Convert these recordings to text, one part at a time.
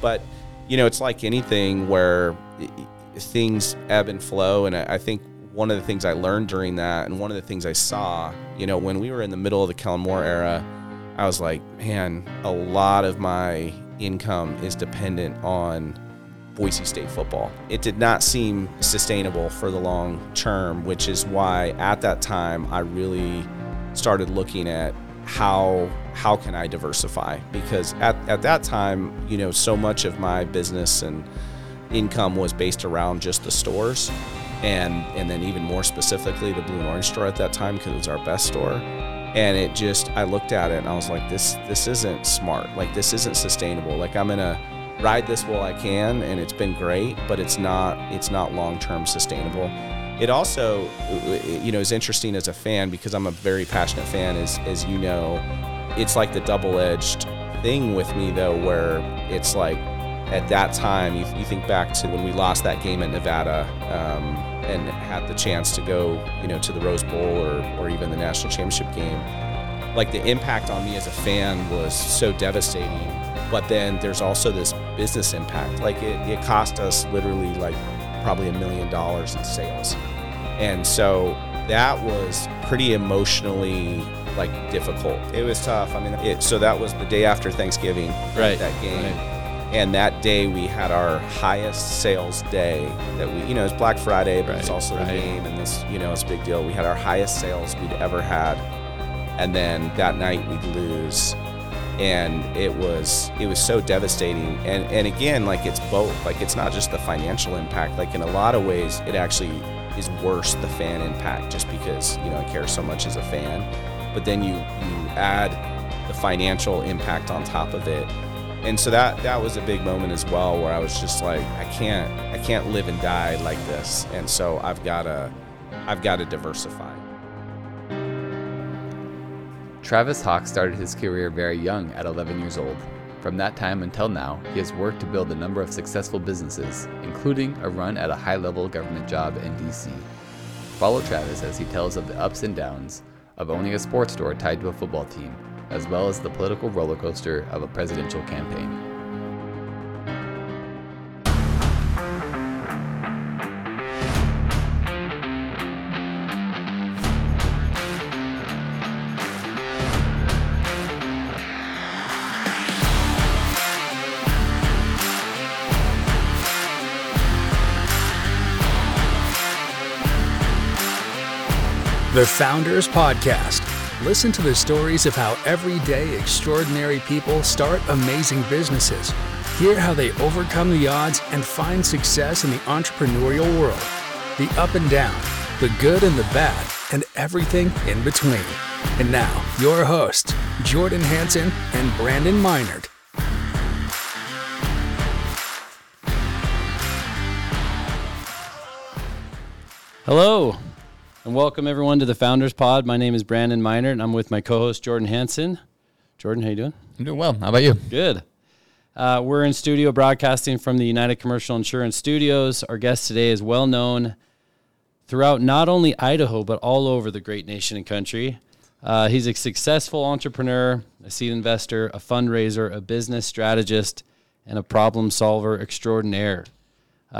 But, you know, it's like anything where things ebb and flow. And I think one of the things I learned during that, and one of the things I saw, you know, when we were in the middle of the Kellen Moore era, I was like, man, a lot of my income is dependent on Boise State football. It did not seem sustainable for the long term, which is why at that time I really started looking at how can I diversify? Because at that time, you know, so much of my business and income was based around just the stores. And then even more specifically, the Blue and Orange store at that time, because it was our best store. And it just, I looked at it and I was like, this isn't smart. Like, this isn't sustainable. Like, I'm going to ride this while I can, and it's been great, but it's not long-term sustainable. It also, you know, is interesting as a fan, because I'm a very passionate fan, as you know. It's like the double-edged thing with me, though, where it's like, at that time, you think back to when we lost that game at Nevada and had the chance to go, you know, to the Rose Bowl or even the national championship game. Like, the impact on me as a fan was so devastating. But then there's also this business impact. Like, it cost us literally like probably $1 million in sales. And so that was pretty emotionally, like, difficult. It was tough. I mean, so that was the day after Thanksgiving, right? That game. Right. And that day we had our highest sales day that we, you know, it's Black Friday, but it's also the game, and this, you know, it's a big deal. We had our highest sales we'd ever had. And then that night we'd lose. And it was so devastating. And again, like, it's both. Like, it's not just the financial impact. Like, in a lot of ways, it actually is worse, the fan impact, just because, you know, I care so much as a fan. But then you add the financial impact on top of it. And so that was a big moment as well, where I was just like, I can't live and die like this. And so I've got to diversify. Travis Hawkes started his career very young at 11 years old. From that time until now, he has worked to build a number of successful businesses, including a run at a high-level government job in DC. Follow Travis as he tells of the ups and downs of owning a sports store tied to a football team, as well as the political roller coaster of a presidential campaign. The Founders Podcast. Listen to the stories of how everyday extraordinary people start amazing businesses. Hear how they overcome the odds and find success in the entrepreneurial world. The up and down, the good and the bad, and everything in between. And now, your hosts, Jordan Hansen and Brandon Minard. Hello. And welcome, everyone, to the Founders Pod. My name is Brandon Minard, and I'm with my co-host, Jordan Hansen. Jordan, how you doing? I'm doing well. How about you? Good. We're in studio broadcasting from the United Commercial Insurance Studios. Our guest today is well-known throughout not only Idaho, but all over the great nation and country. He's a successful entrepreneur, a seed investor, a fundraiser, a business strategist, and a problem solver extraordinaire.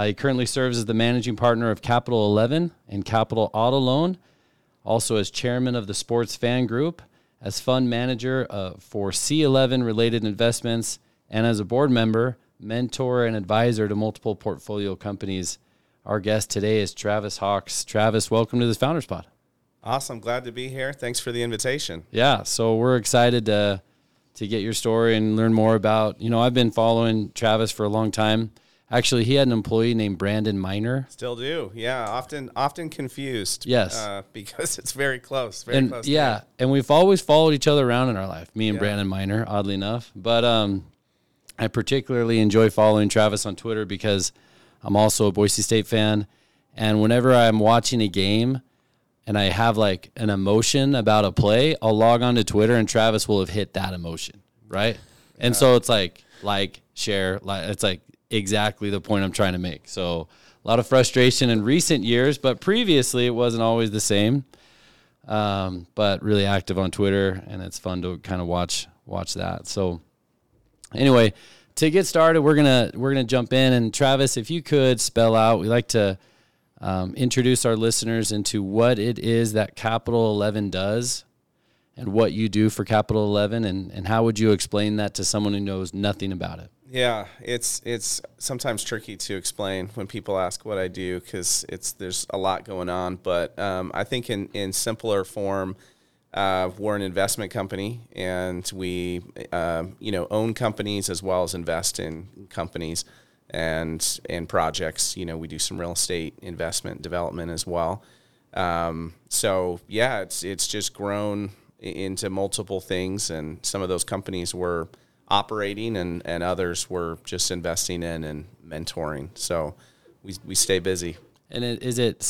He currently serves as the managing partner of Capital 11 and Capital Auto Loan, also as chairman of the Sports Fan Group, as fund manager for C11-related investments, and as a board member, mentor, and advisor to multiple portfolio companies. Our guest today is Travis Hawkes. Travis, welcome to the Founders Pod. Awesome. Glad to be here. Thanks for the invitation. Yeah, so we're excited to get your story and learn more about, you know, I've been following Travis for a long time. Actually, he had an employee named Brandon Minor. Still do, yeah. Often confused. Yes, because it's very close. Very close. Yeah, and we've always followed each other around in our life. Me and Brandon Minor, oddly enough. But I particularly enjoy following Travis on Twitter because I'm also a Boise State fan, and whenever I'm watching a game and I have like an emotion about a play, I'll log on to Twitter and Travis will have hit that emotion, right? And so it's like share, like it's like. Exactly the point I'm trying to make. So a lot of frustration in recent years, but previously it wasn't always the same. But really active on Twitter, and it's fun to kind of watch that. So anyway, to get started, we're gonna jump in. And Travis, if you could spell out, we like to introduce our listeners into what it is that Capital 11 does and what you do for Capital 11, and how would you explain that to someone who knows nothing about it? Yeah, it's sometimes tricky to explain when people ask what I do, because there's a lot going on. But I think in simpler form, we're an investment company, and we own companies as well as invest in companies and projects. You know, we do some real estate investment development as well. So yeah, it's just grown into multiple things, and some of those companies were operating and others were just investing in and mentoring. So we stay busy. And is it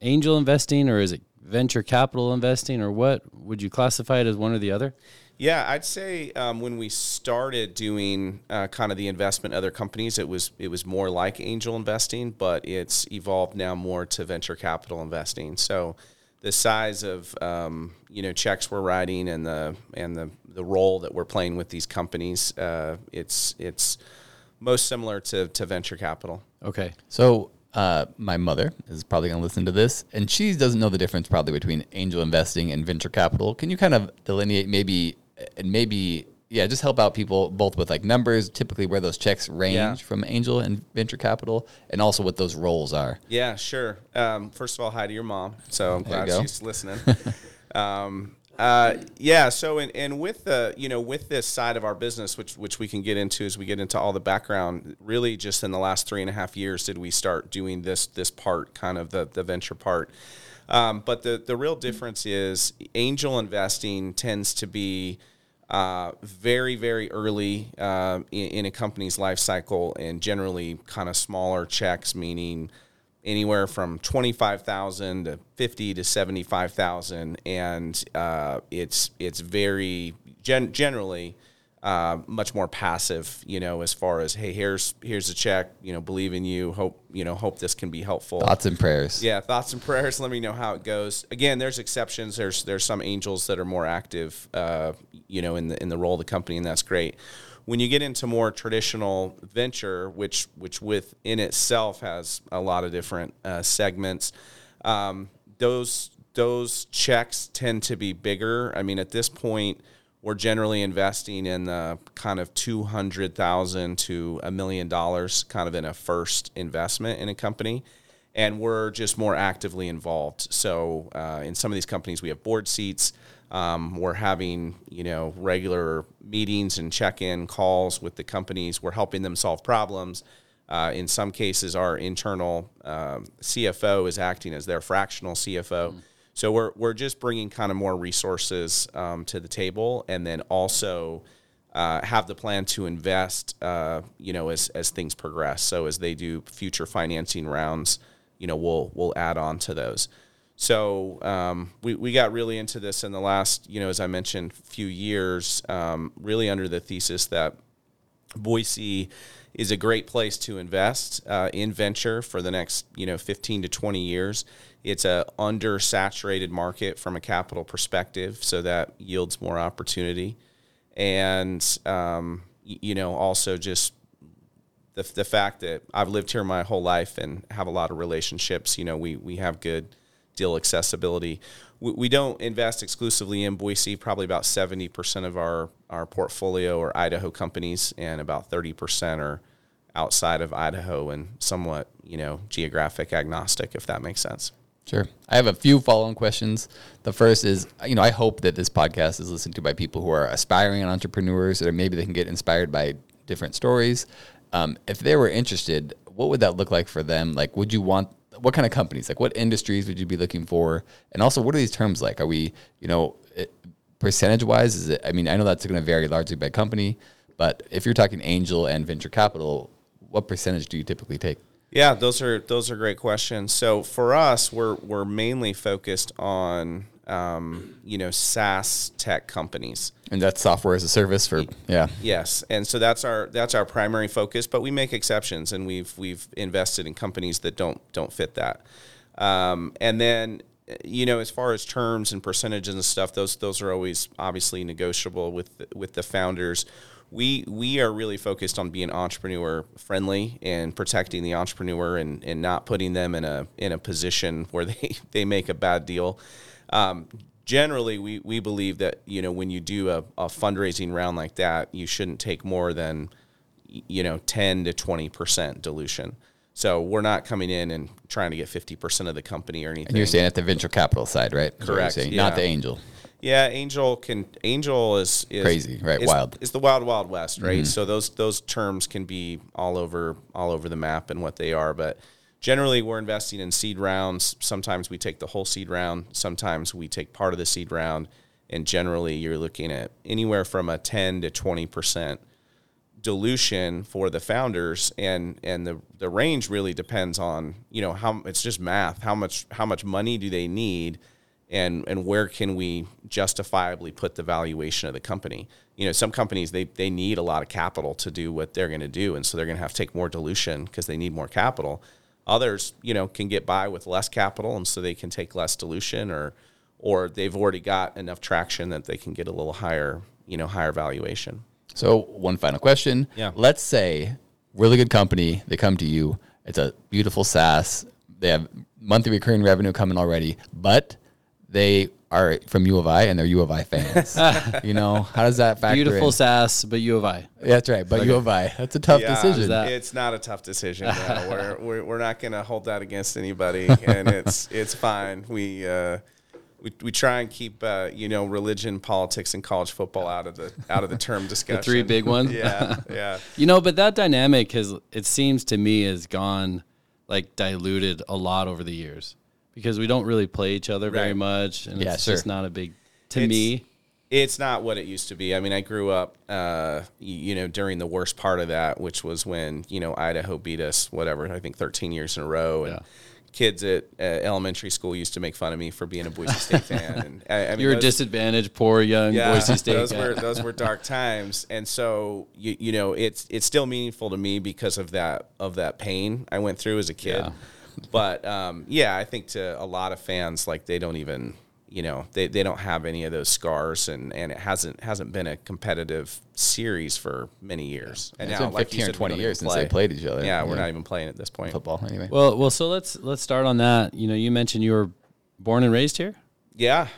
angel investing, or is it venture capital investing, or what would you classify it as, one or the other? Yeah, I'd say when we started doing kind of the investment in other companies, it was more like angel investing, but it's evolved now more to venture capital investing. So the size of checks we're writing and the role that we're playing with these companies, it's most similar to venture capital. Okay. So my mother is probably going to listen to this, and she doesn't know the difference probably between angel investing and venture capital. Can you kind of delineate just help out people both with like numbers, typically where those checks range from angel and venture capital, and also what those roles are? Yeah, sure. First of all, hi to your mom. So I'm glad she's listening. So and with the with this side of our business, which we can get into as we get into all the background, really just in the last 3.5 years did we start doing this part, kind of the venture part. But the real difference is angel investing tends to be very, very early in a company's life cycle, and generally kind of smaller checks, meaning anywhere from $25,000 to $50,000 to $75,000, and it's very generally much more passive. As far as, hey, here's a check. Believe in you. Hope this can be helpful. Thoughts and prayers. Yeah, thoughts and prayers. Let me know how it goes. Again, there's exceptions. There's some angels that are more active, in the role of the company, and that's great. When you get into more traditional venture, which within itself has a lot of different segments, those checks tend to be bigger. I mean, at this point, we're generally investing in the kind of $200,000 to $1 million, kind of in a first investment in a company, and we're just more actively involved. So in some of these companies, we have board seats. We're having, regular meetings and check-in calls with the companies. We're helping them solve problems. In some cases, our internal CFO is acting as their fractional CFO. Mm. So we're just bringing kind of more resources to the table, and then also have the plan to invest, as things progress. So as they do future financing rounds, we'll add on to those. So we got really into this in the last, as I mentioned, few years, really under the thesis that Boise is a great place to invest in venture for the next, 15 to 20 years. It's a undersaturated market from a capital perspective, so that yields more opportunity. And, also just the fact that I've lived here my whole life and have a lot of relationships, we have good deal accessibility. We don't invest exclusively in Boise. Probably about 70% of our portfolio are Idaho companies, and about 30% are outside of Idaho, and somewhat, geographic agnostic, if that makes sense. Sure. I have a few follow-on questions. The first is, I hope that this podcast is listened to by people who are aspiring entrepreneurs, or maybe they can get inspired by different stories. If they were interested, what would that look like for them? Like, would you want what kind of companies, like what industries would you be looking for? And also, what are these terms like? Are we, percentage wise, is it, I mean, I know that's going to vary largely by company, but if you're talking angel and venture capital, what percentage do you typically take? Yeah, those are great questions. So for us, we're mainly focused on, SaaS tech companies. And that's software as a service for, yeah. Yes. And so that's our primary focus, but we make exceptions, and we've invested in companies that don't fit that. And then you know, as far as terms and percentages and stuff, those are always obviously negotiable with the founders. We are really focused on being entrepreneur friendly and protecting the entrepreneur and not putting them in a position where they make a bad deal. Generally, we believe that, you know, when you do a fundraising round like that, you shouldn't take more than, you know, 10 to 20% dilution. So we're not coming in and trying to get 50% of the company or anything. And you're saying at the venture capital side, right? Correct. Yeah. Not the angel. Yeah, angel is crazy, right? Wild. It's the wild west, right? Mm-hmm. So those terms can be all over the map and what they are. But generally, we're investing in seed rounds. Sometimes we take the whole seed round. Sometimes we take part of the seed round. And generally, you're looking at anywhere from a 10 to 20% dilution for the founders, and the range really depends on, you know, how it's just math. How much money do they need, and where can we justifiably put the valuation of the company? You know, some companies they need a lot of capital to do what they're going to do, and so they're going to have to take more dilution because they need more capital. Others, you know, can get by with less capital, and so they can take less dilution, or they've already got enough traction that they can get a little higher, you know, higher valuation. So one final question. Yeah. Let's say really good company, they come to you. It's a beautiful SaaS. They have monthly recurring revenue coming already, but they are from U of I and they're U of I fans. You know, how does that factor beautiful in? SaaS, but U of I. Yeah, that's right. But okay. U of I, that's a tough decision. It's not a tough decision. No. We're not going to hold that against anybody, and it's fine. We try and keep you know, religion, politics, and college football out of the term discussion. The three big ones. Yeah. You know, but that dynamic has, it seems to me, has gone like diluted a lot over the years because we don't really play each other very much, and just not a big to me. It's not what it used to be. I mean, I grew up, you know, during the worst part of that, which was when, you know, Idaho beat us, whatever, I think 13 years in a row, and. Yeah. Kids at elementary school used to make fun of me for being a Boise State fan. And I mean, you were disadvantaged, poor young Boise State. Those were dark times, and so you know, it's still meaningful to me because of that pain I went through as a kid. Yeah. But I think to a lot of fans, like, they don't even, you know, they don't have any of those scars, and it hasn't been a competitive series for many years. And it's now, been 15 or 20 years since they played each other. Yeah, we're not even playing at this point. Football, anyway. Well, so let's start on that. You know, you mentioned you were born and raised here? Yeah.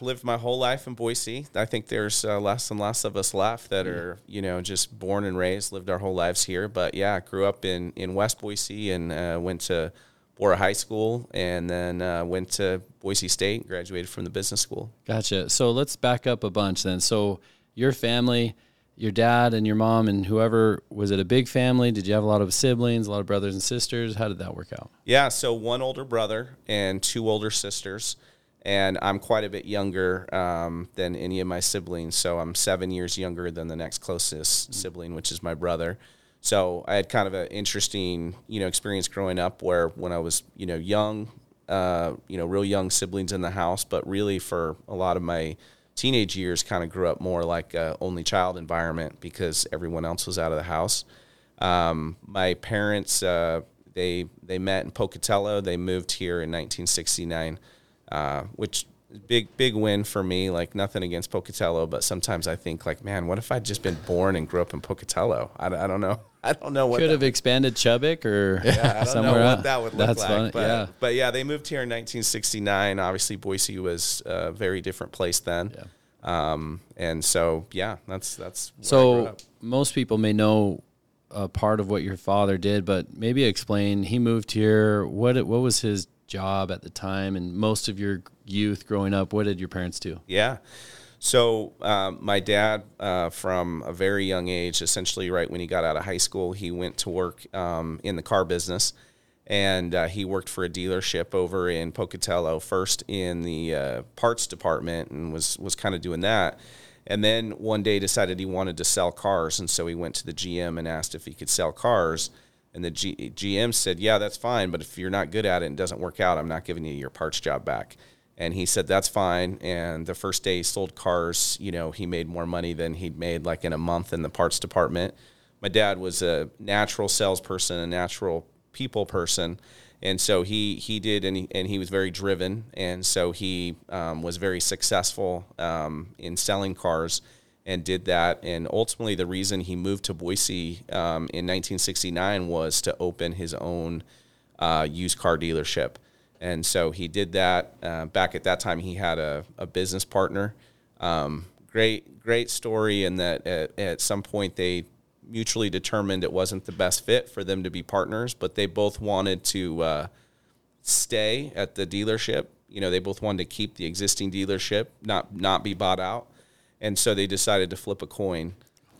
Lived my whole life in Boise. I think there's less and less of us left that are, you know, just born and raised, lived our whole lives here. But, yeah, I grew up in West Boise and went to Bora High School, and then went to Boise State and graduated from the business school. Gotcha. So let's back up a bunch then. So your family, your dad and your mom and whoever, was it a big family? Did you have a lot of siblings, a lot of brothers and sisters? How did that work out? Yeah, so one older brother and two older sisters, and I'm quite a bit younger than any of my siblings. So I'm 7 years younger than the next closest sibling, which is my brother. So I had kind of an interesting, you know, experience growing up where when I was, you know, young, you know, real young siblings in the house, but really for a lot of my teenage years kind of grew up more like a only child environment because everyone else was out of the house. My parents, they met in Pocatello. They moved here in 1969, which big win for me. Like, nothing against Pocatello, but sometimes I think, like, man, what if I'd just been born and grew up in Pocatello? I don't know. I don't know what could have expanded Chubbuck or I don't know what that would look like. Funny. But yeah, they moved here in 1969. Obviously, Boise was a very different place then. Yeah. And so that's where I grew up. Most people may know a part of what your father did, but maybe explain. He moved here. What was his job at the time, and most of your youth growing up, what did your parents do? Yeah. So my dad, from a very young age, essentially right when he got out of high school, he went to work in the car business, and he worked for a dealership over in Pocatello, first in the parts department, and was kind of doing that. And then one day decided he wanted to sell cars, and so he went to the GM and asked if he could sell cars. And the GM said, yeah, that's fine, but if you're not good at it and doesn't work out, I'm not giving you your parts job back. And he said, that's fine. And the first day he sold cars, you know, he made more money than he'd made like in a month in the parts department. My dad was a natural salesperson, a natural people person. And so he did, and he was very driven, and so he was very successful in selling cars and did that. And ultimately, the reason he moved to Boise in 1969 was to open his own used car dealership. And so he did that. Back at that time, he had a business partner. Great story in that at some point they mutually determined it wasn't the best fit for them to be partners, but they both wanted to stay at the dealership. You know, they both wanted to keep the existing dealership, not be bought out. And so they decided to flip a coin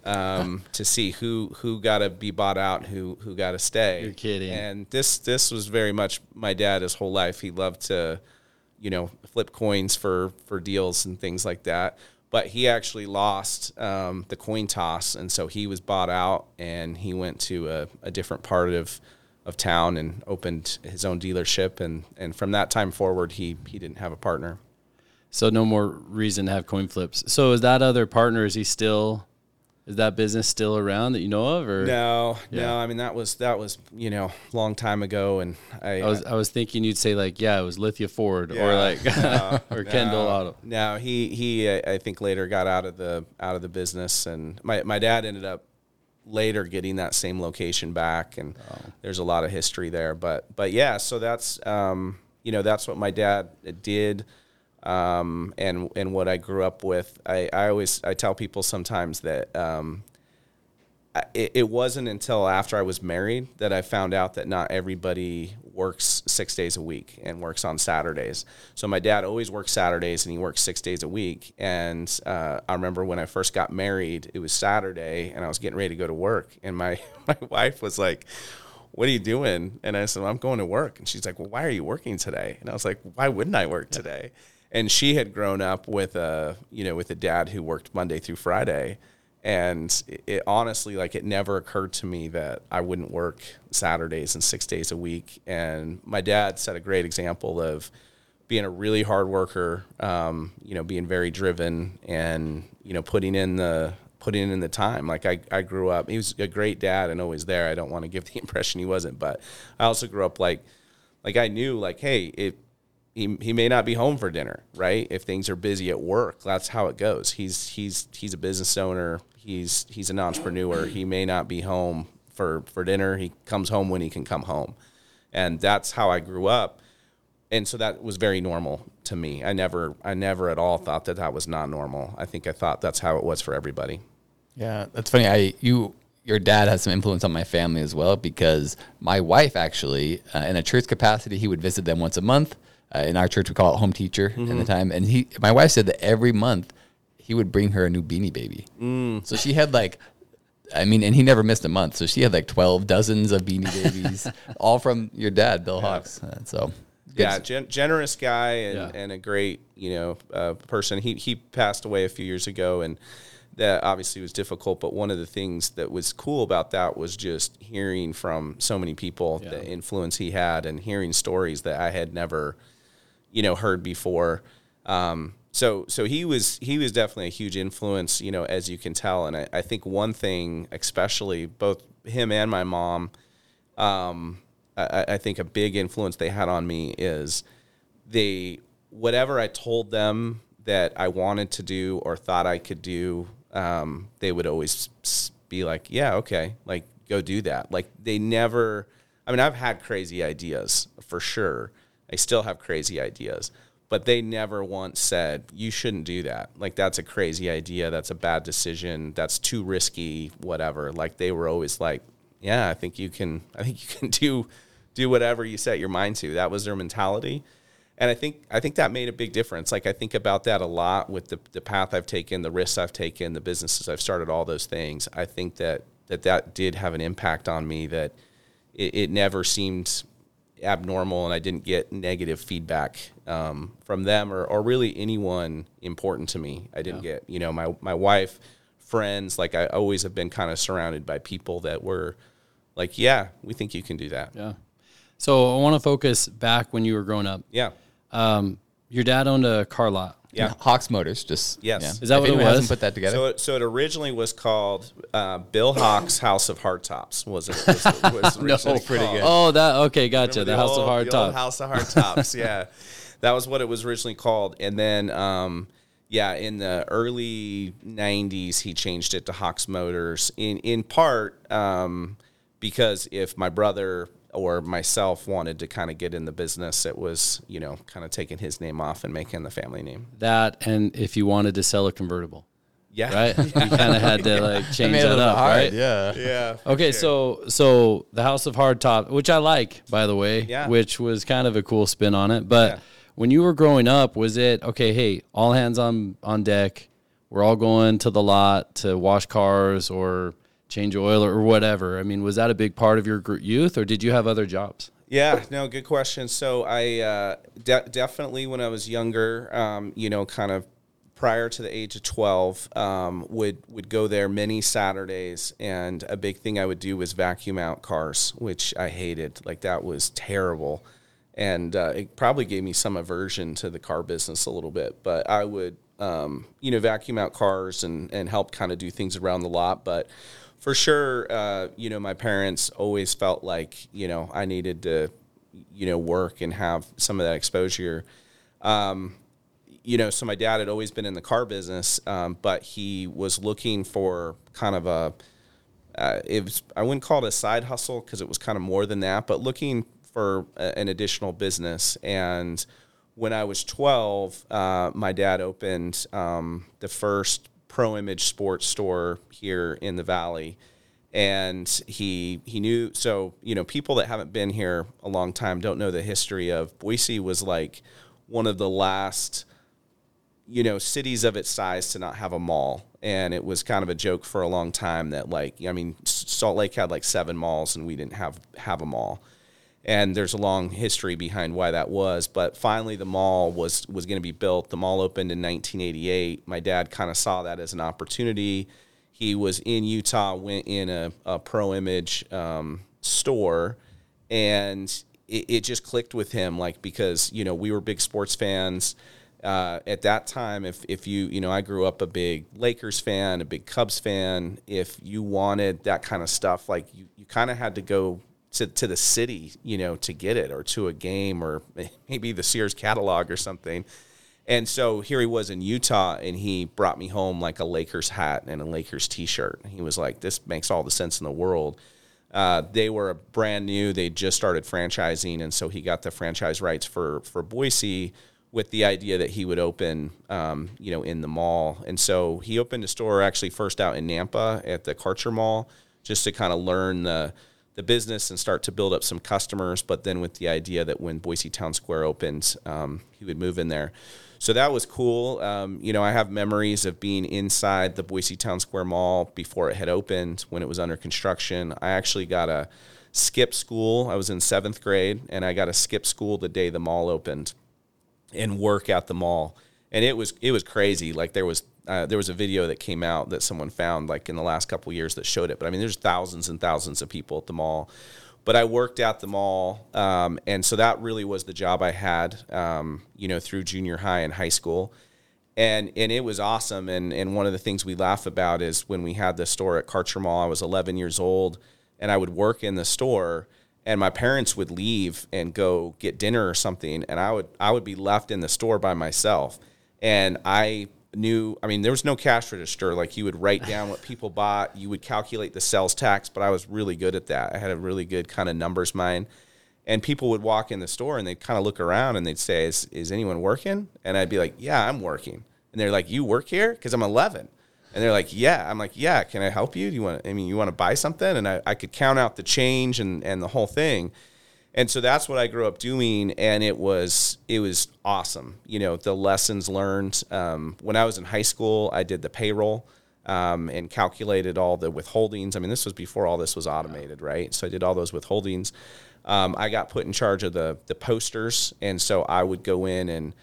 to see who got to be bought out, who got to stay. You're kidding. And this was very much my dad his whole life. He loved to, you know, flip coins for deals and things like that. But he actually lost the coin toss, and so he was bought out, and he went to a different part of town and opened his own dealership. And from that time forward, he didn't have a partner. So no more reason to have coin flips. So is that other partner, is that business still around that you know of? Or? No. I mean, that was, you know, long time ago. And I was thinking you'd say like, yeah, it was Lithia Ford or like, or Kendall Auto. No, he, I think later got out of the business, and my dad ended up later getting that same location back. And there's a lot of history there, but yeah, so that's, you know, that's what my dad did. And what I grew up with. I tell people sometimes that it wasn't until after I was married that I found out that not everybody works 6 days a week and works on Saturdays. So my dad always worked Saturdays, and he worked 6 days a week. And I remember when I first got married, it was Saturday, and I was getting ready to go to work. And my wife was like, "What are you doing?" And I said, "Well, I'm going to work." And she's like, "Well, why are you working today?" And I was like, "Why wouldn't I work today?" And she had grown up with a dad who worked Monday through Friday, and it honestly, like, it never occurred to me that I wouldn't work Saturdays and 6 days a week. And my dad set a great example of being a really hard worker, you know, being very driven, and you know, putting in the time. Like I grew up, he was a great dad and always there. I don't want to give the impression he wasn't, but I also grew up like I knew, like, hey, he may not be home for dinner, right? If things are busy at work, that's how it goes. He's a business owner. He's an entrepreneur. He may not be home for dinner. He comes home when he can come home. And that's how I grew up. And so that was very normal to me. I never at all thought that was not normal. I think I thought that's how it was for everybody. Yeah, that's funny. Your dad has some influence on my family as well, because my wife actually, in a church capacity, he would visit them once a month. In our church, we call it home teacher in the time. And my wife said that every month he would bring her a new beanie baby. Mm. So she had and he never missed a month. So she had 12 dozens of beanie babies, all from your dad, Bill Hawkes. So yeah, generous guy and a great, you know, person. He passed away a few years ago, and that obviously was difficult. But one of the things that was cool about that was just hearing from so many people the influence he had, and hearing stories that I had never heard before. So he was definitely a huge influence, you know, as you can tell. And I think one thing, especially both him and my mom, I think a big influence they had on me is whatever I told them that I wanted to do or thought I could do, they would always be like, yeah, okay, like, go do that. Like, they never, I've had crazy ideas for sure. I still have crazy ideas, but they never once said, you shouldn't do that. Like, that's a crazy idea. That's a bad decision. That's too risky, whatever. Like, they were always like, yeah, I think you can do whatever you set your mind to. That was their mentality. And I think that made a big difference. Like, I think about that a lot with the path I've taken, the risks I've taken, the businesses I've started, all those things. I think that did have an impact on me, that it never seemed abnormal, and I didn't get negative feedback from them or really anyone important to me. I didn't get, you know, my wife, friends. Like, I always have been kind of surrounded by people that were like, yeah, we think you can do that. Yeah. So I want to focus back when you were growing up. Yeah. Your dad owned a car lot. Yeah. Hawks Motors, just. Yes. Yeah. Is that what it was? Put that together. So it originally was called Bill Hawkes' House of Hard Tops. Was originally no, pretty good. Oh, that, okay, gotcha. Remember the House of Hard Tops. House of Hard Tops, yeah. That was what it was originally called. And then, yeah, in the early 90s, he changed it to Hawks Motors, in part because if my brother or myself wanted to kind of get in the business, it was, you know, kind of taking his name off and making the family name. That, and if you wanted to sell a convertible. Yeah. Right? Yeah. You kind of had to, like, change that up, right? Yeah. Yeah. Okay, sure. So the House of Hard Top, which I like, by the way, yeah, which was kind of a cool spin on it. But yeah, when you were growing up, was it, okay, hey, all hands on deck, we're all going to the lot to wash cars or change oil or whatever? I mean, was that a big part of your youth, or did you have other jobs? Yeah, no, good question. So I definitely, when I was younger, you know, kind of prior to the age of 12, would go there many Saturdays, and a big thing I would do was vacuum out cars, which I hated. Like, that was terrible, and it probably gave me some aversion to the car business a little bit, but I would, you know, vacuum out cars and help kind of do things around the lot, but for sure, you know, my parents always felt like, you know, I needed to, you know, work and have some of that exposure. You know, so my dad had always been in the car business, but he was looking for kind of a, it was, I wouldn't call it a side hustle because it was kind of more than that, but looking for an additional business. And when I was 12, my dad opened the first Pro Image sports store here in the Valley, and he knew, so, you know, people that haven't been here a long time don't know the history of Boise. Was like one of the last, you know, cities of its size to not have a mall, and it was kind of a joke for a long time that, like, I mean, Salt Lake had like 7 malls and we didn't have a mall, and there's a long history behind why that was. But finally the mall was going to be built. The mall opened in 1988. My dad kind of saw that as an opportunity. He was in Utah, went in a Pro Image store, and it just clicked with him, like, because, you know, we were big sports fans. At that time, if you, you know, I grew up a big Lakers fan, a big Cubs fan. If you wanted that kind of stuff, like, you kind of had to go to the city, you know, to get it, or to a game, or maybe the Sears catalog or something. And so here he was in Utah, and he brought me home like a Lakers hat and a Lakers t-shirt. And he was like, this makes all the sense in the world. They were brand new. They just started franchising. And so he got the franchise rights for Boise with the idea that he would open, you know, in the mall. And so he opened a store actually first out in Nampa at the Karcher Mall, just to kind of learn the business and start to build up some customers, but then with the idea that when Boise Town Square opened, he would move in there. So that was cool. You know, I have memories of being inside the Boise Town Square Mall before it had opened, when it was under construction. I actually got a skip school. I was in 7th grade, and I got a skip school the day the mall opened and work at the mall. And it was crazy. Like, there was a video that came out that someone found, like, in the last couple of years that showed it. But I mean, there's thousands and thousands of people at the mall. But I worked at the mall, and so that really was the job I had, you know, through junior high and high school. And it was awesome. And one of the things we laugh about is when we had the store at Karcher Mall, I was 11 years old, and I would work in the store, and my parents would leave and go get dinner or something, and I would be left in the store by myself. And I knew, I mean, there was no cash register. Like, you would write down what people bought. You would calculate the sales tax, but I was really good at that. I had a really good kind of numbers mind. And people would walk in the store, and they'd kind of look around, and they'd say, is anyone working? And I'd be like, yeah, I'm working. And they're like, you work here? Because I'm 11. And they're like, yeah. I'm like, yeah, can I help you? Do you want to, I mean, you want to buy something? And I could count out the change and the whole thing. And so that's what I grew up doing, and it was awesome. You know, the lessons learned. When I was in high school, I did the payroll and calculated all the withholdings. I mean, this was before all this was automated, right? So I did all those withholdings. I got put in charge of the posters, and so I would go in and,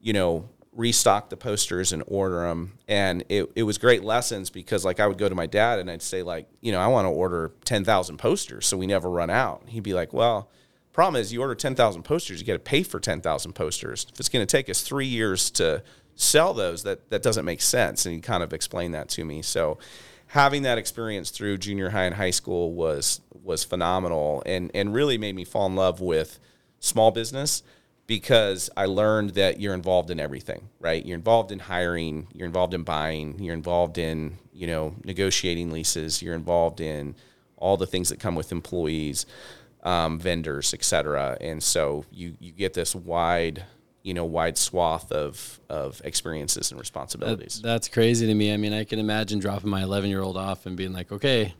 you know, restock the posters and order them. And it was great lessons because, like, I would go to my dad and I'd say, like, you know, I want to order 10,000 posters so we never run out. And he'd be like, well, Problem is, you order 10,000 posters, you got to pay for 10,000 posters. If it's going to take us 3 years to sell those, that doesn't make sense. And he kind of explained that to me. So having that experience through junior high and high school was phenomenal, and really made me fall in love with small business, because I learned that you're involved in everything, right? You're involved in hiring, you're involved in buying, you're involved in, negotiating leases, you're involved in all the things that come with employees, vendors, et cetera. And so you get this wide swath of experiences and responsibilities. That's crazy to me. I mean, I can imagine dropping my 11-year-old off and being like, okay,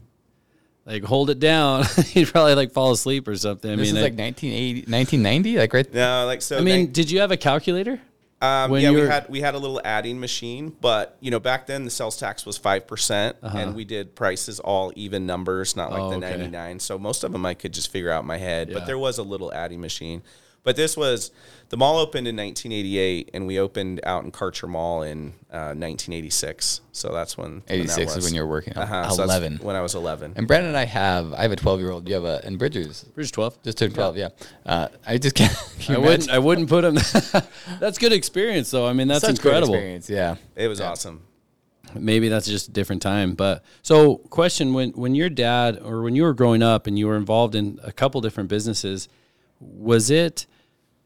like, hold it down. He'd probably, fall asleep or something. This is 1990? Right? No, did you have a calculator? We had a little adding machine. But, back then the sales tax was 5%. Uh-huh. And we did prices all even numbers, not like 99. So most of them I could just figure out in my head. Yeah. But there was a little adding machine. But this was – the mall opened in 1988, and we opened out in Karcher Mall in 1986. So that's when – 86 is when you were working. Uh-huh. 11. So when I was 11. And Brandon and I have – I have a 12-year-old. You have a – and Bridger's 12. Just turned 12, yeah. I just can't – I wouldn't put him – that's good experience, though. I mean, that's incredible. Good experience, yeah. It was awesome. Maybe that's just a different time. But so question, when your dad – or when you were growing up and you were involved in a couple different businesses – was it,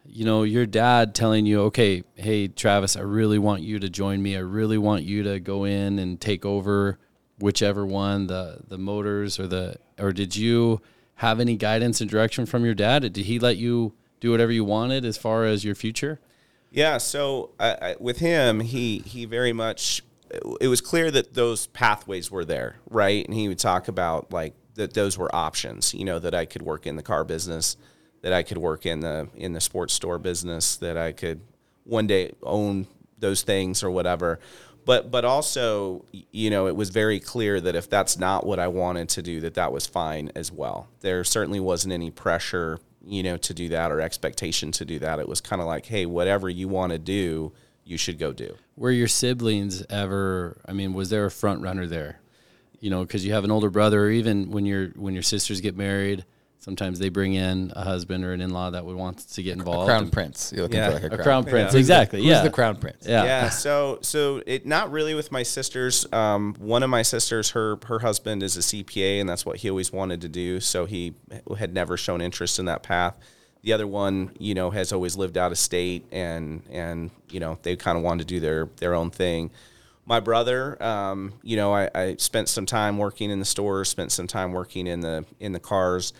your dad telling you, okay, hey, Travis, I really want you to join me. I really want you to go in and take over whichever one, the motors or did you have any guidance and direction from your dad? Did he let you do whatever you wanted as far as your future? Yeah. So with him, he very much, it was clear that those pathways were there. Right. And he would talk about that those were options, that I could work in the car business, that I could work in the sports store business, that I could one day own those things or whatever. But also, it was very clear that if that's not what I wanted to do, that was fine as well. There certainly wasn't any pressure, to do that or expectation to do that. It was kind of like, hey, whatever you want to do, you should go do. Were your siblings ever, was there a front runner there? Because you have an older brother, or even when your sisters get married, sometimes they bring in a husband or an in-law that would want to get involved. A crown prince. You're looking for a crown prince. Yeah. Exactly. Who's the crown prince? Yeah. Yeah. So it not really with my sisters. One of my sisters, her husband is a CPA, and that's what he always wanted to do. So he had never shown interest in that path. The other one, has always lived out of state, and they kind of wanted to do their own thing. My brother, I spent some time working in the stores, spent some time working in the cars.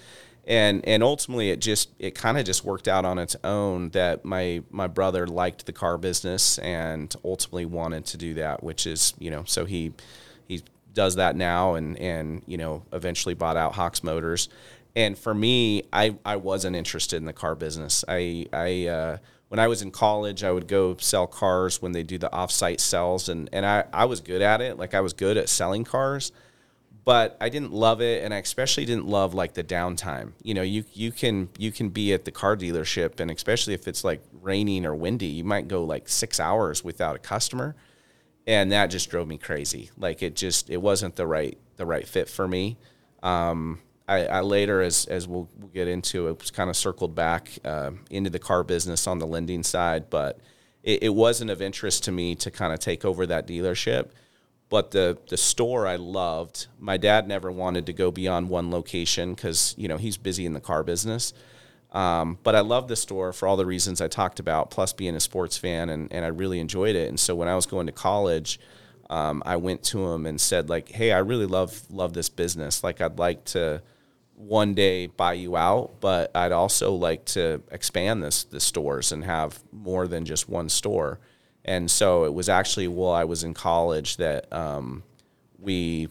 And ultimately, it kind of just worked out on its own that my brother liked the car business and ultimately wanted to do that, which is, so he does that now and eventually bought out Hawks Motors. And for me, I wasn't interested in the car business. When I was in college, I would go sell cars when they do the off-site sales, and I was good at it. I was good at selling cars. But I didn't love it, and I especially didn't love the downtime. You can be at the car dealership, and especially if it's raining or windy, you might go 6 hours without a customer, and that just drove me crazy. It wasn't the right fit for me. I later, as we'll get into, it was kind of circled back into the car business on the lending side, but it wasn't of interest to me to kind of take over that dealership. But the store I loved. My dad never wanted to go beyond one location because, he's busy in the car business. But I loved the store for all the reasons I talked about, plus being a sports fan, and I really enjoyed it. And so when I was going to college, I went to him and said, hey, I really love this business. I'd like to one day buy you out, but I'd also like to expand the stores and have more than just one store. And so it was actually while I was in college that we,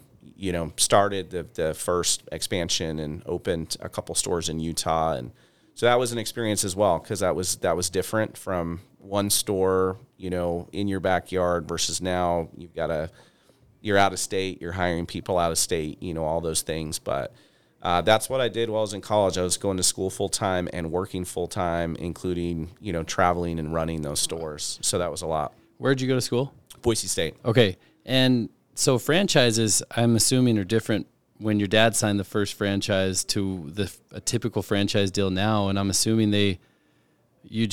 started the first expansion and opened a couple stores in Utah. And so that was an experience as well, because that was different from one store, in your backyard versus now you're out of state, you're hiring people out of state, all those things. But that's what I did while I was in college. I was going to school full-time and working full-time, including, traveling and running those stores. So that was a lot. Where'd you go to school? Boise State. Okay. And so franchises, I'm assuming, are different when your dad signed the first franchise to a typical franchise deal now, and I'm assuming you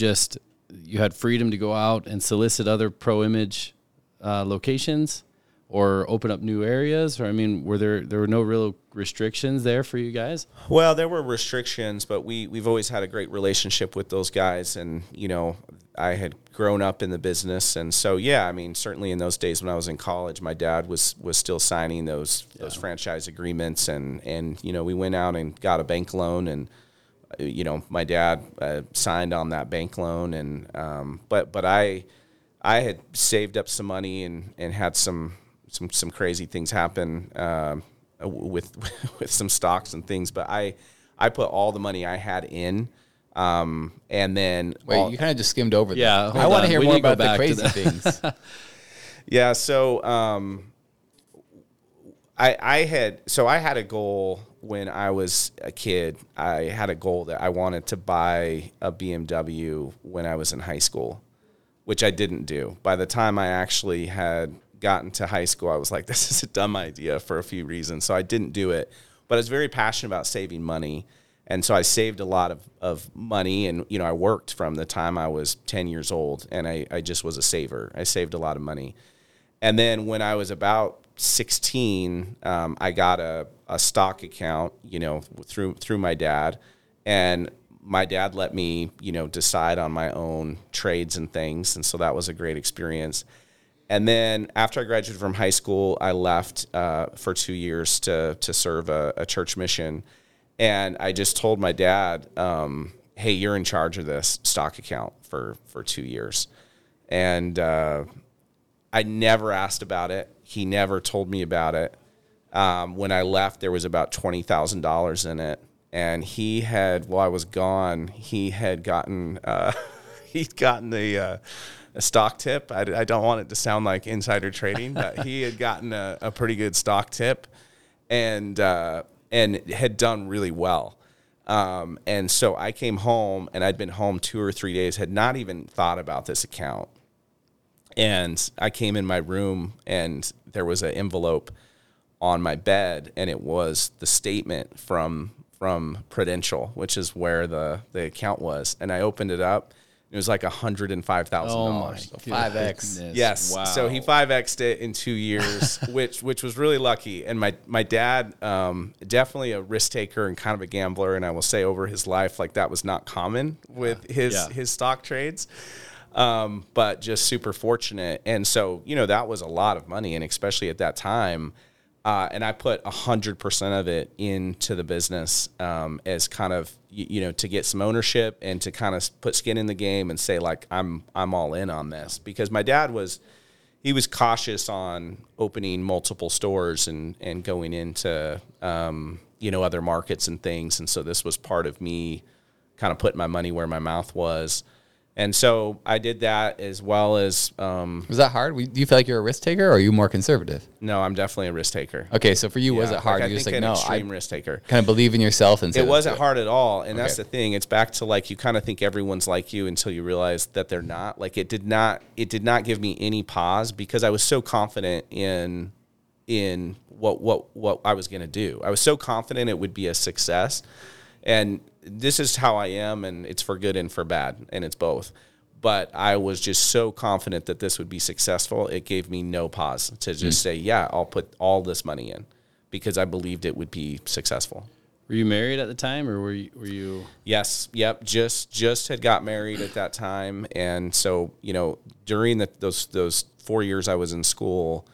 had freedom to go out and solicit other Pro Image locations or open up new areas, or I mean, there were no real restrictions there for you guys? Well, there were restrictions, but we've always had a great relationship with those guys, and you know, I had grown up in the business, and so yeah, I mean, certainly in those days when I was in college, my dad was still signing those franchise agreements, and you know, we went out and got a bank loan, and you know, my dad signed on that bank loan, and but I had saved up some money and had some crazy things happen with some stocks and things, but I put all the money I had in, and then you kind of just skimmed over that. Yeah, I want to hear more about the crazy things. Yeah, so I had a goal when I was a kid. I had a goal that I wanted to buy a BMW when I was in high school, which I didn't do. By the time I actually had gotten to high school, I was like, this is a dumb idea for a few reasons, so I didn't do it. But I was very passionate about saving money, and so I saved a lot of money, and you know, I worked from the time I was 10 years old, and I just was a saver. I saved a lot of money. And then when I was about 16, I got a stock account, you know, through my dad, and my dad let me, you know, decide on my own trades and things, and so that was a great experience. And then after I graduated from high school, I left for 2 years to serve a church mission. And I just told my dad, hey, you're in charge of this stock account for 2 years. And I never asked about it. He never told me about it. When I left, there was about $20,000 in it. And he had, while I was gone, he had gotten a stock tip. I don't want it to sound like insider trading, but he had gotten a pretty good stock tip, and had done really well. And so I came home, and I'd been home 2 or 3 days, had not even thought about this account. And I came in my room, and there was an envelope on my bed, and it was the statement from Prudential, which is where the account was. And I opened it up. It was like $105,000. Oh my goodness. 5X. Yes. Wow. So he 5X'd it in 2 years, which was really lucky. And my dad, definitely a risk taker and kind of a gambler. And I will say over his life, like that was not common with his stock trades, but just super fortunate. And so, you know, that was a lot of money. And especially at that time, and I put 100% of it into the business, as kind of, you know, to get some ownership and to kind of put skin in the game and say like, I'm all in on this, because my dad he was cautious on opening multiple stores and going into, you know, other markets and things. And so this was part of me kind of putting my money where my mouth was. And so I did that as well as... was that hard? Do you feel like you're a risk taker, or are you more conservative? No, I'm definitely a risk taker. Okay, so for you, was it hard? Like, you're just like, no, I'm extreme risk taker. Kind of believe in yourself. And it wasn't hard at all, and that's the thing. It's back to like, you kind of think everyone's like you until you realize that they're not. Like it did not give me any pause, because I was so confident in what I was going to do. I was so confident it would be a success. And this is how I am, and it's for good and for bad, and it's both. But I was just so confident that this would be successful, it gave me no pause to just say, yeah, I'll put all this money in, because I believed it would be successful. Were you married at the time, or were you? Yes, yep, just had got married at that time. And so, you know, during those 4 years I was in school,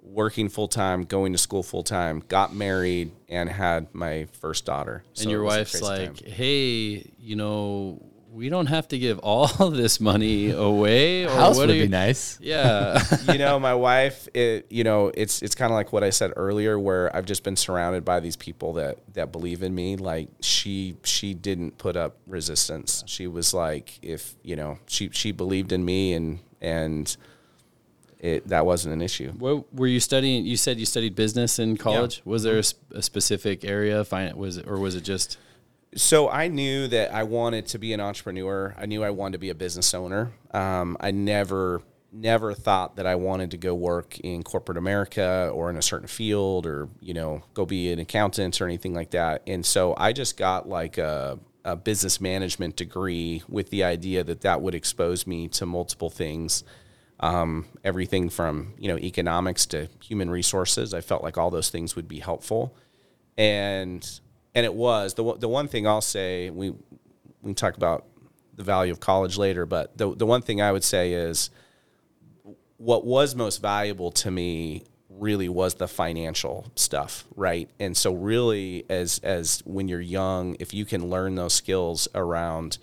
working full-time, going to school full-time, got married, and had my first daughter. So and your wife's like, hey, you know, we don't have to give all this money away. Or house would be nice. Yeah. You know, my wife, you know, it's kind of like what I said earlier, where I've just been surrounded by these people that believe in me. Like she didn't put up resistance. She was like, if, you know, she believed in me, and that wasn't an issue. What were you studying? You said you studied business in college. Yeah. Was there a specific area? Was it just? So I knew that I wanted to be an entrepreneur. I knew I wanted to be a business owner. I never never thought that I wanted to go work in corporate America or in a certain field or, you know, go be an accountant or anything like that. And so I just got like a business management degree with the idea that that would expose me to multiple things, everything from, you know, economics to human resources. I felt like all those things would be helpful. And it was. The one thing I'll say, we talk about the value of college later, but the one thing I would say is what was most valuable to me really was the financial stuff, right? And so really as when you're young, if you can learn those skills around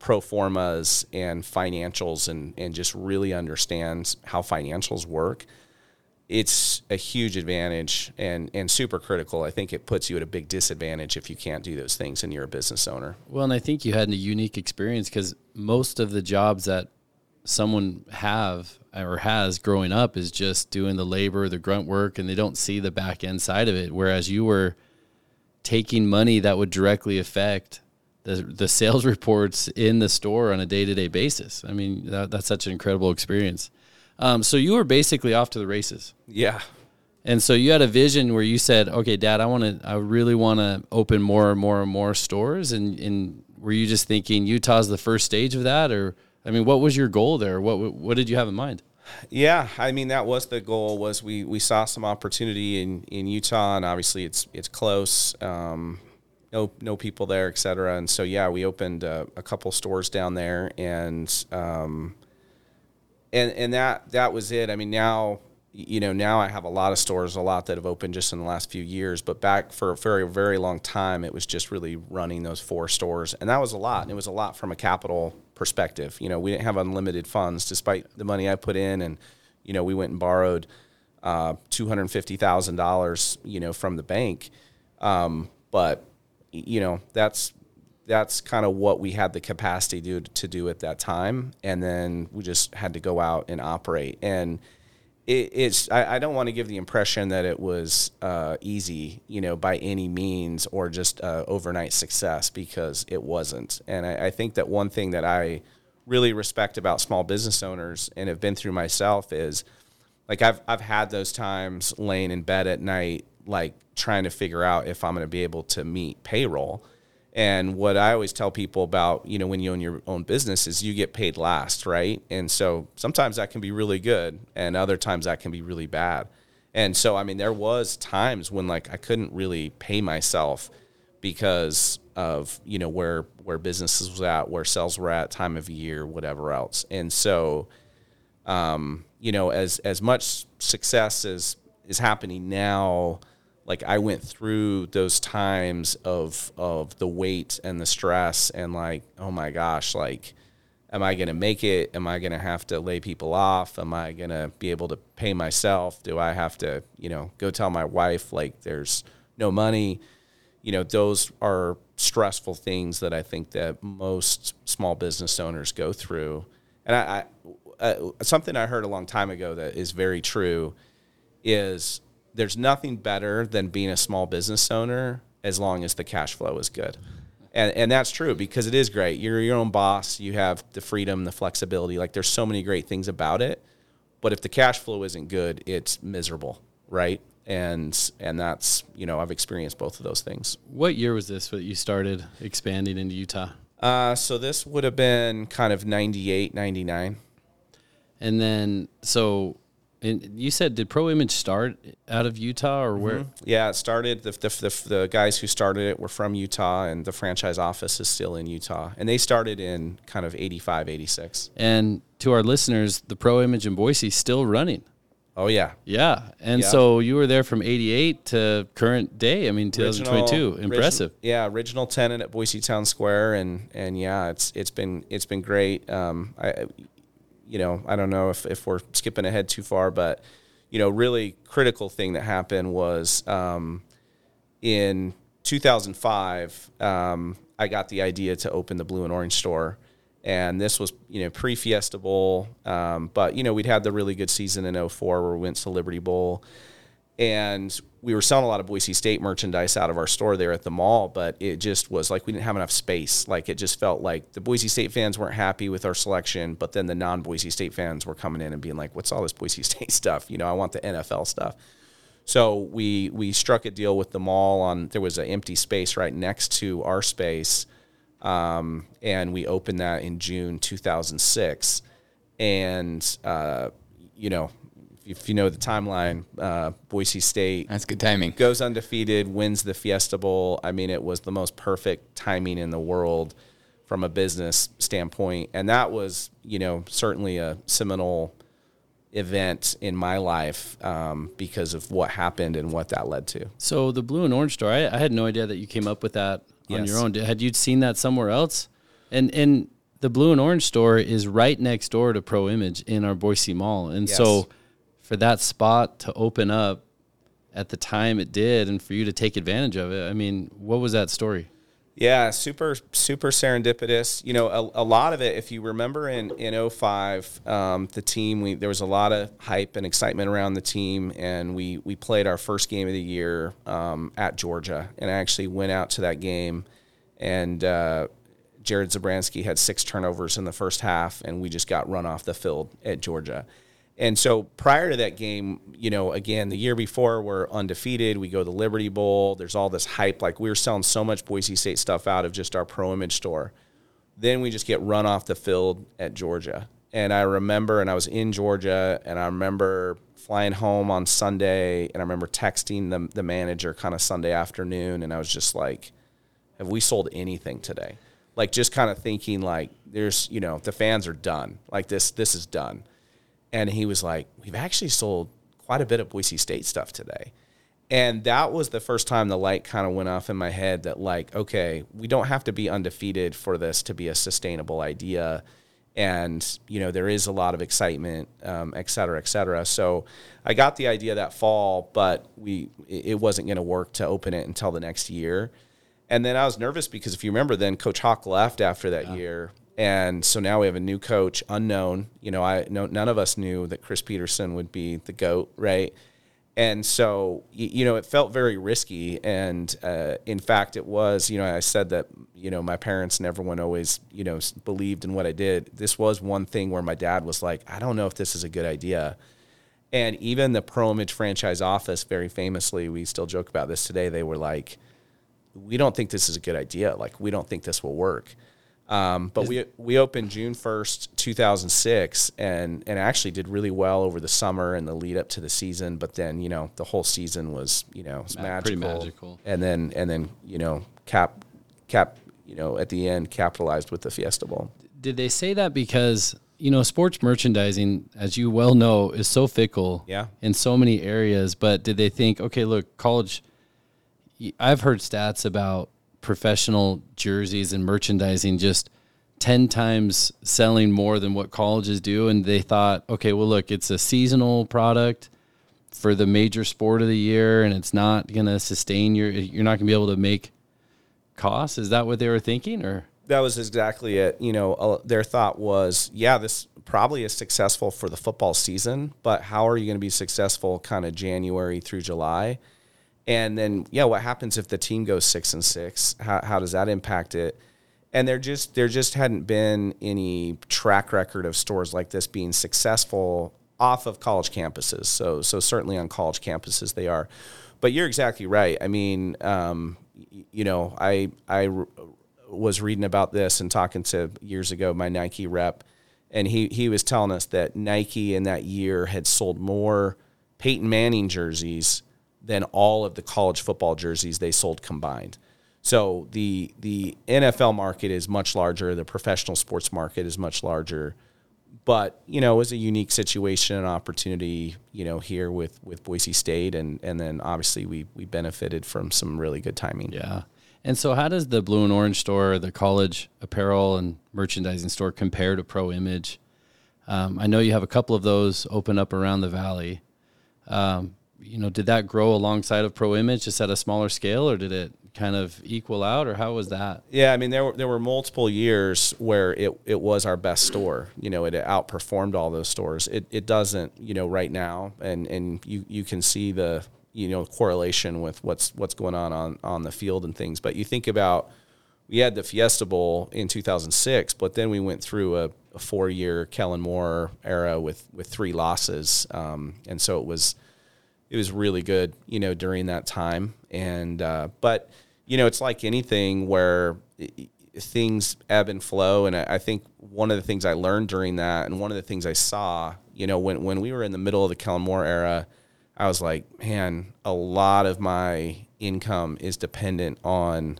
pro formas and financials and just really understand how financials work, it's a huge advantage and super critical. I think it puts you at a big disadvantage if you can't do those things and you're a business owner. Well, and I think you had a unique experience because most of the jobs that someone have or has growing up is just doing the labor, the grunt work, and they don't see the back end side of it. Whereas you were taking money that would directly affect the sales reports in the store on a day-to-day basis. I mean, that's such an incredible experience. So you were basically off to the races. Yeah. And so you had a vision where you said, okay, Dad, I really want to open more and more stores. And were you just thinking Utah's the first stage of that? Or, I mean, what was your goal there? What did you have in mind? Yeah. I mean, that was the goal, was we saw some opportunity in Utah, and obviously it's close. No people there, et cetera. And so, yeah, we opened a couple stores down there and that was it. I mean, now I have a lot of stores, a lot that have opened just in the last few years, but back for a very, very long time, it was just really running those 4 stores. And that was a lot. And it was a lot from a capital perspective. You know, we didn't have unlimited funds despite the money I put in. And, you know, we went and borrowed $250,000, you know, from the bank. But, you know, that's kind of what we had the capacity to do at that time. And then we just had to go out and operate. And I don't want to give the impression that it was easy, you know, by any means, or just overnight success, because it wasn't. And I think that one thing that I really respect about small business owners and have been through myself is, like, I've had those times laying in bed at night, like trying to figure out if I'm going to be able to meet payroll. And what I always tell people about, you know, when you own your own business is you get paid last, right? And so sometimes that can be really good, and other times that can be really bad. And so, I mean, there was times when, like, I couldn't really pay myself because of, you know, where businesses was at, where sales were at, time of year, whatever else. And so, you know, as much success as is happening now, like, I went through those times of the weight and the stress and, like, oh my gosh, like, am I going to make it? Am I going to have to lay people off? Am I going to be able to pay myself? Do I have to, you know, go tell my wife, like, there's no money? You know, those are stressful things that I think that most small business owners go through. And I something I heard a long time ago that is very true is, there's nothing better than being a small business owner as long as the cash flow is good. And that's true, because it is great. You're your own boss. You have the freedom, the flexibility. Like, there's so many great things about it. But if the cash flow isn't good, it's miserable, right? And that's, you know, I've experienced both of those things. What year was this that you started expanding into Utah? So this would have been kind of 98, 99. And then, so... And you said, did Pro Image start out of Utah, or where? Mm-hmm. Yeah, it started. The guys who started it were from Utah, and the franchise office is still in Utah. And they started in kind of 85, 86. And to our listeners, the Pro Image in Boise is still running. Oh, yeah. Yeah. And so you were there from 88 to current day. I mean, 2022. Impressive. Original tenant at Boise Town Square. And yeah, it's been great. You know, I don't know if we're skipping ahead too far, but, you know, really critical thing that happened was in 2005, I got the idea to open the Blue and Orange store. And this was, you know, pre-Fiesta Bowl. But, you know, we'd had the really good season in 2004 where we went to Liberty Bowl. And we were selling a lot of Boise State merchandise out of our store there at the mall, but it just was like we didn't have enough space. Like, it just felt like the Boise State fans weren't happy with our selection, but then the non-Boise State fans were coming in and being like, what's all this Boise State stuff? You know, I want the NFL stuff. So we struck a deal with the mall on, there was an empty space right next to our space, and we opened that in June 2006. And, you know, if you know the timeline, Boise State. That's good timing. Goes undefeated, wins the Fiesta Bowl. I mean, it was the most perfect timing in the world from a business standpoint. And that was, you know, certainly a seminal event in my life because of what happened and what that led to. So the Blue and Orange store, I had no idea that you came up with that on your own. Had you seen that somewhere else? And the Blue and Orange store is right next door to Pro Image in our Boise Mall. And so for that spot to open up at the time it did and for you to take advantage of it, I mean, what was that story? Yeah, super, super serendipitous. You know, a lot of it, if you remember in 05, the team, there was a lot of hype and excitement around the team, and we played our first game of the year at Georgia, and I actually went out to that game, and Jared Zabransky had 6 turnovers in the first half, and we just got run off the field at Georgia. And so prior to that game, you know, again, the year before we're undefeated, we go to the Liberty Bowl, there's all this hype, like we were selling so much Boise State stuff out of just our Pro Image store. Then we just get run off the field at Georgia. And I remember, and I was in Georgia, and I remember flying home on Sunday, and I remember texting the manager kind of Sunday afternoon, and I was just like, have we sold anything today? Like, just kind of thinking like, there's, you know, the fans are done. Like, this is done. And he was like, we've actually sold quite a bit of Boise State stuff today. And that was the first time the light kind of went off in my head that, like, okay, we don't have to be undefeated for this to be a sustainable idea. And, you know, there is a lot of excitement, et cetera, et cetera. So I got the idea that fall, but it wasn't going to work to open it until the next year. And then I was nervous because, if you remember, then Coach Hawk left after that year. And so now we have a new coach, unknown. You know, none of us knew that Chris Peterson would be the GOAT, right? And so, you know, it felt very risky. And, in fact, it was, you know, I said that, you know, my parents and everyone always, you know, believed in what I did. This was one thing where my dad was like, I don't know if this is a good idea. And even the Pro Image franchise office, very famously, we still joke about this today, they were like, we don't think this is a good idea. Like, we don't think this will work. But we opened June 1st, 2006, and actually did really well over the summer and the lead up to the season. But then, you know, the whole season was, you know, was magical. Pretty magical. And then, you know, cap, you know, at the end capitalized with the Fiesta Bowl. Did they say that because, you know, sports merchandising, as you well know, is so fickle in so many areas, but did they think, okay, look, college, I've heard stats about professional jerseys and merchandising just 10 times selling more than what colleges do. And they thought, okay, well, look, it's a seasonal product for the major sport of the year, and it's not going to sustain you're not going to be able to make costs. Is that what they were thinking? Or that was exactly it. You know, their thought was, this probably is successful for the football season, but how are you going to be successful kind of January through July? And then, what happens if the team goes 6-6? How does that impact it? And there just hadn't been any track record of stores like this being successful off of college campuses. So certainly on college campuses they are. But you're exactly right. I mean, you know, I was reading about this and talking to years ago my Nike rep, and he was telling us that Nike in that year had sold more Peyton Manning jerseys than all of the college football jerseys they sold combined. So the NFL market is much larger. The professional sports market is much larger. But, you know, it was a unique situation and opportunity, you know, here with Boise State. And then, obviously, we benefited from some really good timing. Yeah. And so how does the Blue and Orange store, the college apparel and merchandising store, compare to Pro Image? I know you have a couple of those open up around the valley. You know, did that grow alongside of Pro Image just at a smaller scale, or did it kind of equal out, or how was that? Yeah, I mean, there were multiple years where it was our best store. You know, it outperformed all those stores. It doesn't, you know, right now, and you can see the you know, correlation with what's going on the field and things. But you think about, we had the Fiesta Bowl in 2006, but then we went through a 4-year Kellen Moore era with 3 losses. And so it was really good, you know, during that time. And, but, you know, it's like anything where things ebb and flow. And I think one of the things I learned during that, and one of the things I saw, you know, when we were in the middle of the Kellen Moore era, I was like, man, a lot of my income is dependent on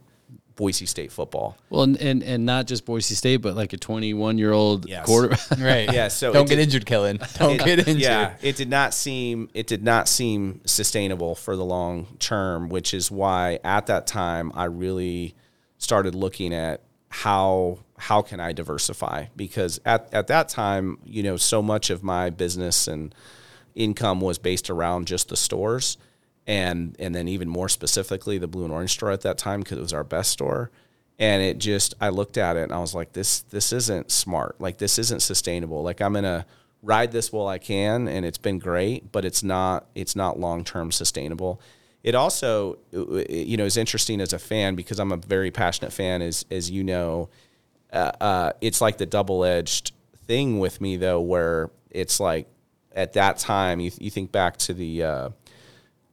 Boise State football. Well, and not just Boise State, but like a 21-year-old yes. quarterback. Right. Yeah. So don't get injured, Kellen. Don't get injured. Yeah. It did not seem sustainable for the long term, which is why at that time I really started looking at how can I diversify, because at that time, you know, so much of my business and income was based around just the stores. And then even more specifically, the Blue and Orange store at that time, because it was our best store. And it just, I looked at it and I was like, this isn't smart. Like, this isn't sustainable. Like, I'm going to ride this while I can, and it's been great, but it's not long-term sustainable. It also, you know, is interesting as a fan, because I'm a very passionate fan, as you know. It's like the double-edged thing with me, though, where it's like at that time, you think back to the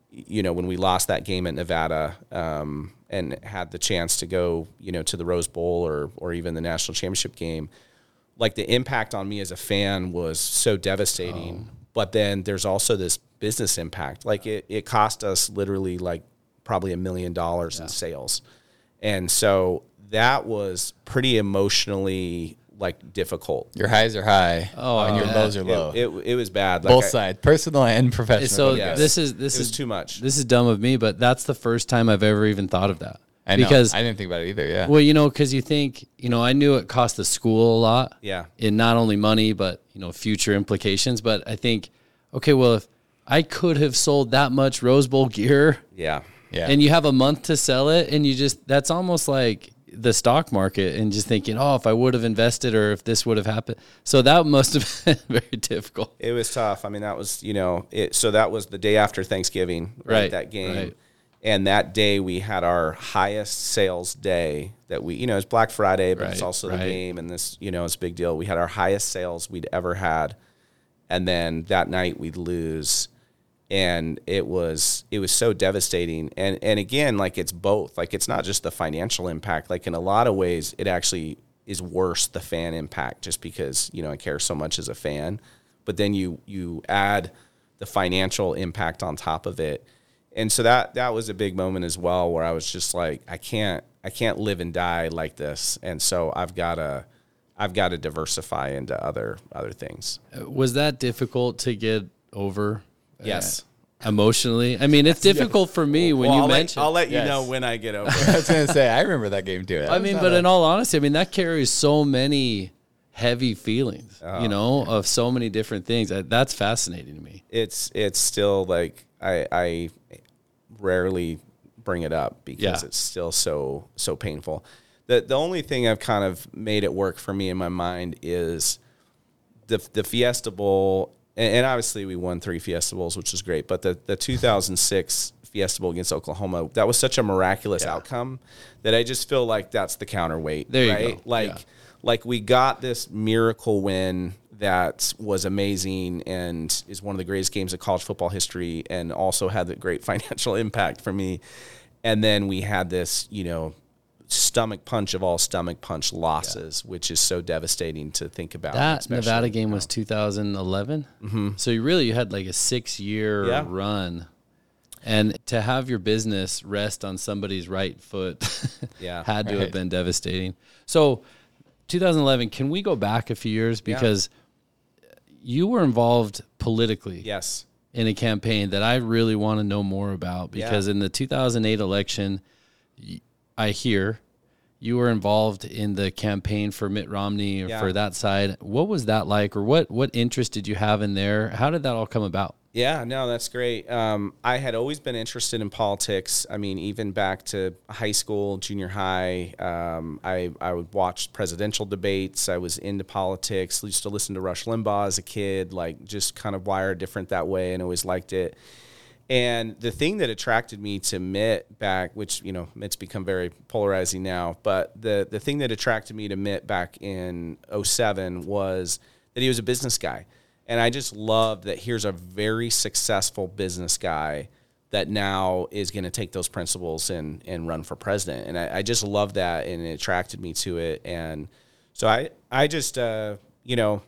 you know, when we lost that game at Nevada and had the chance to go, you know, to the Rose Bowl or even the national championship game, like the impact on me as a fan was so devastating. Oh. But then there's also this business impact. Like it cost us literally like probably $1 million in sales. And so that was pretty emotionally like difficult. Your highs are high, and your lows are low. It was bad. Like both sides, personal and professional. So yes. this is too much. This is dumb of me, but that's the first time I've ever even thought of that. I know. Because I didn't think about it either. Yeah. Well, you know, because you think, you know, I knew it cost the school a lot. Yeah. In not only money, but, you know, future implications. But I think, okay, well, if I could have sold that much Rose Bowl gear, yeah, and you have a month to sell it, and you just, that's almost like the stock market and just thinking, oh, if I would have invested, or if this would have happened. So that must have been very difficult. It was tough. I mean, that was, you know, so that was the day after Thanksgiving, right? That game. Right. And that day we had our highest sales day that we, you know, it's Black Friday, but it's also the game, and this, you know, it's a big deal. We had our highest sales we'd ever had. And then that night we'd lose. And it was so devastating. And again, like, it's both. Like, it's not just the financial impact. Like, in a lot of ways, it actually is worse, the fan impact, just because, you know, I care so much as a fan. But then you add the financial impact on top of it. And so that was a big moment as well, where I was just like, I can't live and die like this. And so I've got to diversify into other things. Was that difficult to get over? Yes. Emotionally. I mean, it's difficult for me when you mention. I'll let you know when I get over it. I was going to say, I remember that game too. I mean, but in all honesty, I mean, that carries so many heavy feelings, you know, of so many different things. That's fascinating to me. It's still like, I rarely bring it up, because it's still so painful. The only thing I've kind of made it work for me in my mind is the Fiesta Bowl. And obviously we won 3 Fiesta Bowls, which was great. But the 2006 Fiesta Bowl against Oklahoma, that was such a miraculous outcome that I just feel like that's the counterweight. There you go. Like we got this miracle win that was amazing and is one of the greatest games of college football history, and also had the great financial impact for me. And then we had this, you know, stomach punch of all stomach punch losses, which is so devastating to think about. That Nevada game was 2011. Mm-hmm. So you had like a 6-year run, and to have your business rest on somebody's right foot had to have been devastating. So 2011, can we go back a few years? Because you were involved politically. Yes. In a campaign that I really want to know more about, because in the 2008 election, I hear you were involved in the campaign for Mitt Romney or for that side. What was that like, or what interest did you have in there? How did that all come about? Yeah, no, that's great. I had always been interested in politics. I mean, even back to high school, junior high, I would watch presidential debates. I was into politics. I used to listen to Rush Limbaugh as a kid, like just kind of wired different that way, and always liked it. And the thing that attracted me to Mitt back, which, you know, Mitt's become very polarizing now, but the thing that attracted me to Mitt back in 2007 was that he was a business guy. And I just loved that here's a very successful business guy that now is going to take those principles and run for president. And I just loved that, and it attracted me to it. And so I just, you know,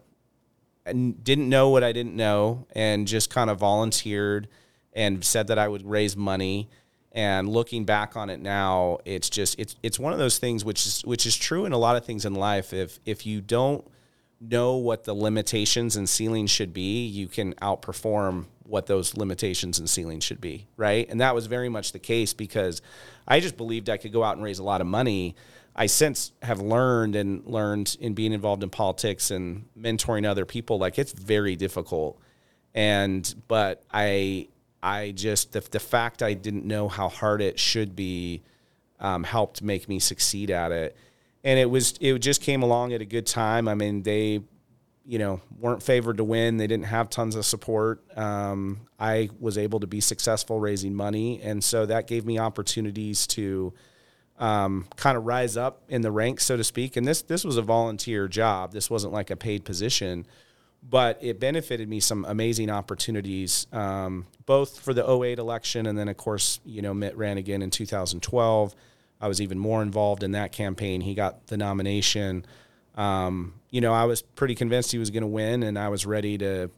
didn't know what I didn't know, and just kind of volunteered and said that I would raise money. And looking back on it now, it's just, it's one of those things which is true in a lot of things in life. If you don't know what the limitations and ceilings should be, you can outperform what those limitations and ceilings should be, right? And that was very much the case, because I just believed I could go out and raise a lot of money. I since have learned in being involved in politics and mentoring other people, like, it's very difficult. But I just, the fact I didn't know how hard it should be helped make me succeed at it. And it just came along at a good time. I mean, they, you know, weren't favored to win. They didn't have tons of support. I was able to be successful raising money. And so that gave me opportunities to kind of rise up in the ranks, so to speak. And this was a volunteer job. This wasn't like a paid position, but it benefited me some amazing opportunities, both for the 2008 election. And then, of course, you know, Mitt ran again in 2012. I was even more involved in that campaign. He got the nomination. You know, I was pretty convinced he was going to win, and I was ready to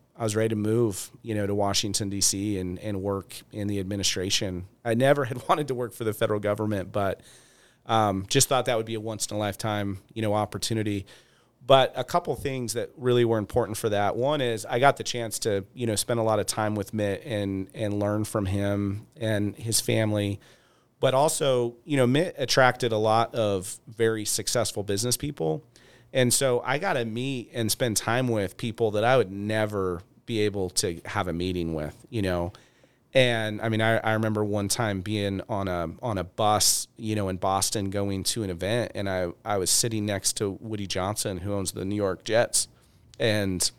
move, you know, to Washington, DC and work in the administration. I never had wanted to work for the federal government, but just thought that would be a once-in-a-lifetime, you know, opportunity. But a couple things that really were important for that. One is I got the chance to, you know, spend a lot of time with Mitt and learn from him and his family. But also, you know, Mitt attracted a lot of very successful business people. And so I got to meet and spend time with people that I would never be able to have a meeting with, you know. And, I mean, I remember one time being on a bus, you know, in Boston going to an event, and I was sitting next to Woody Johnson, who owns the New York Jets. And,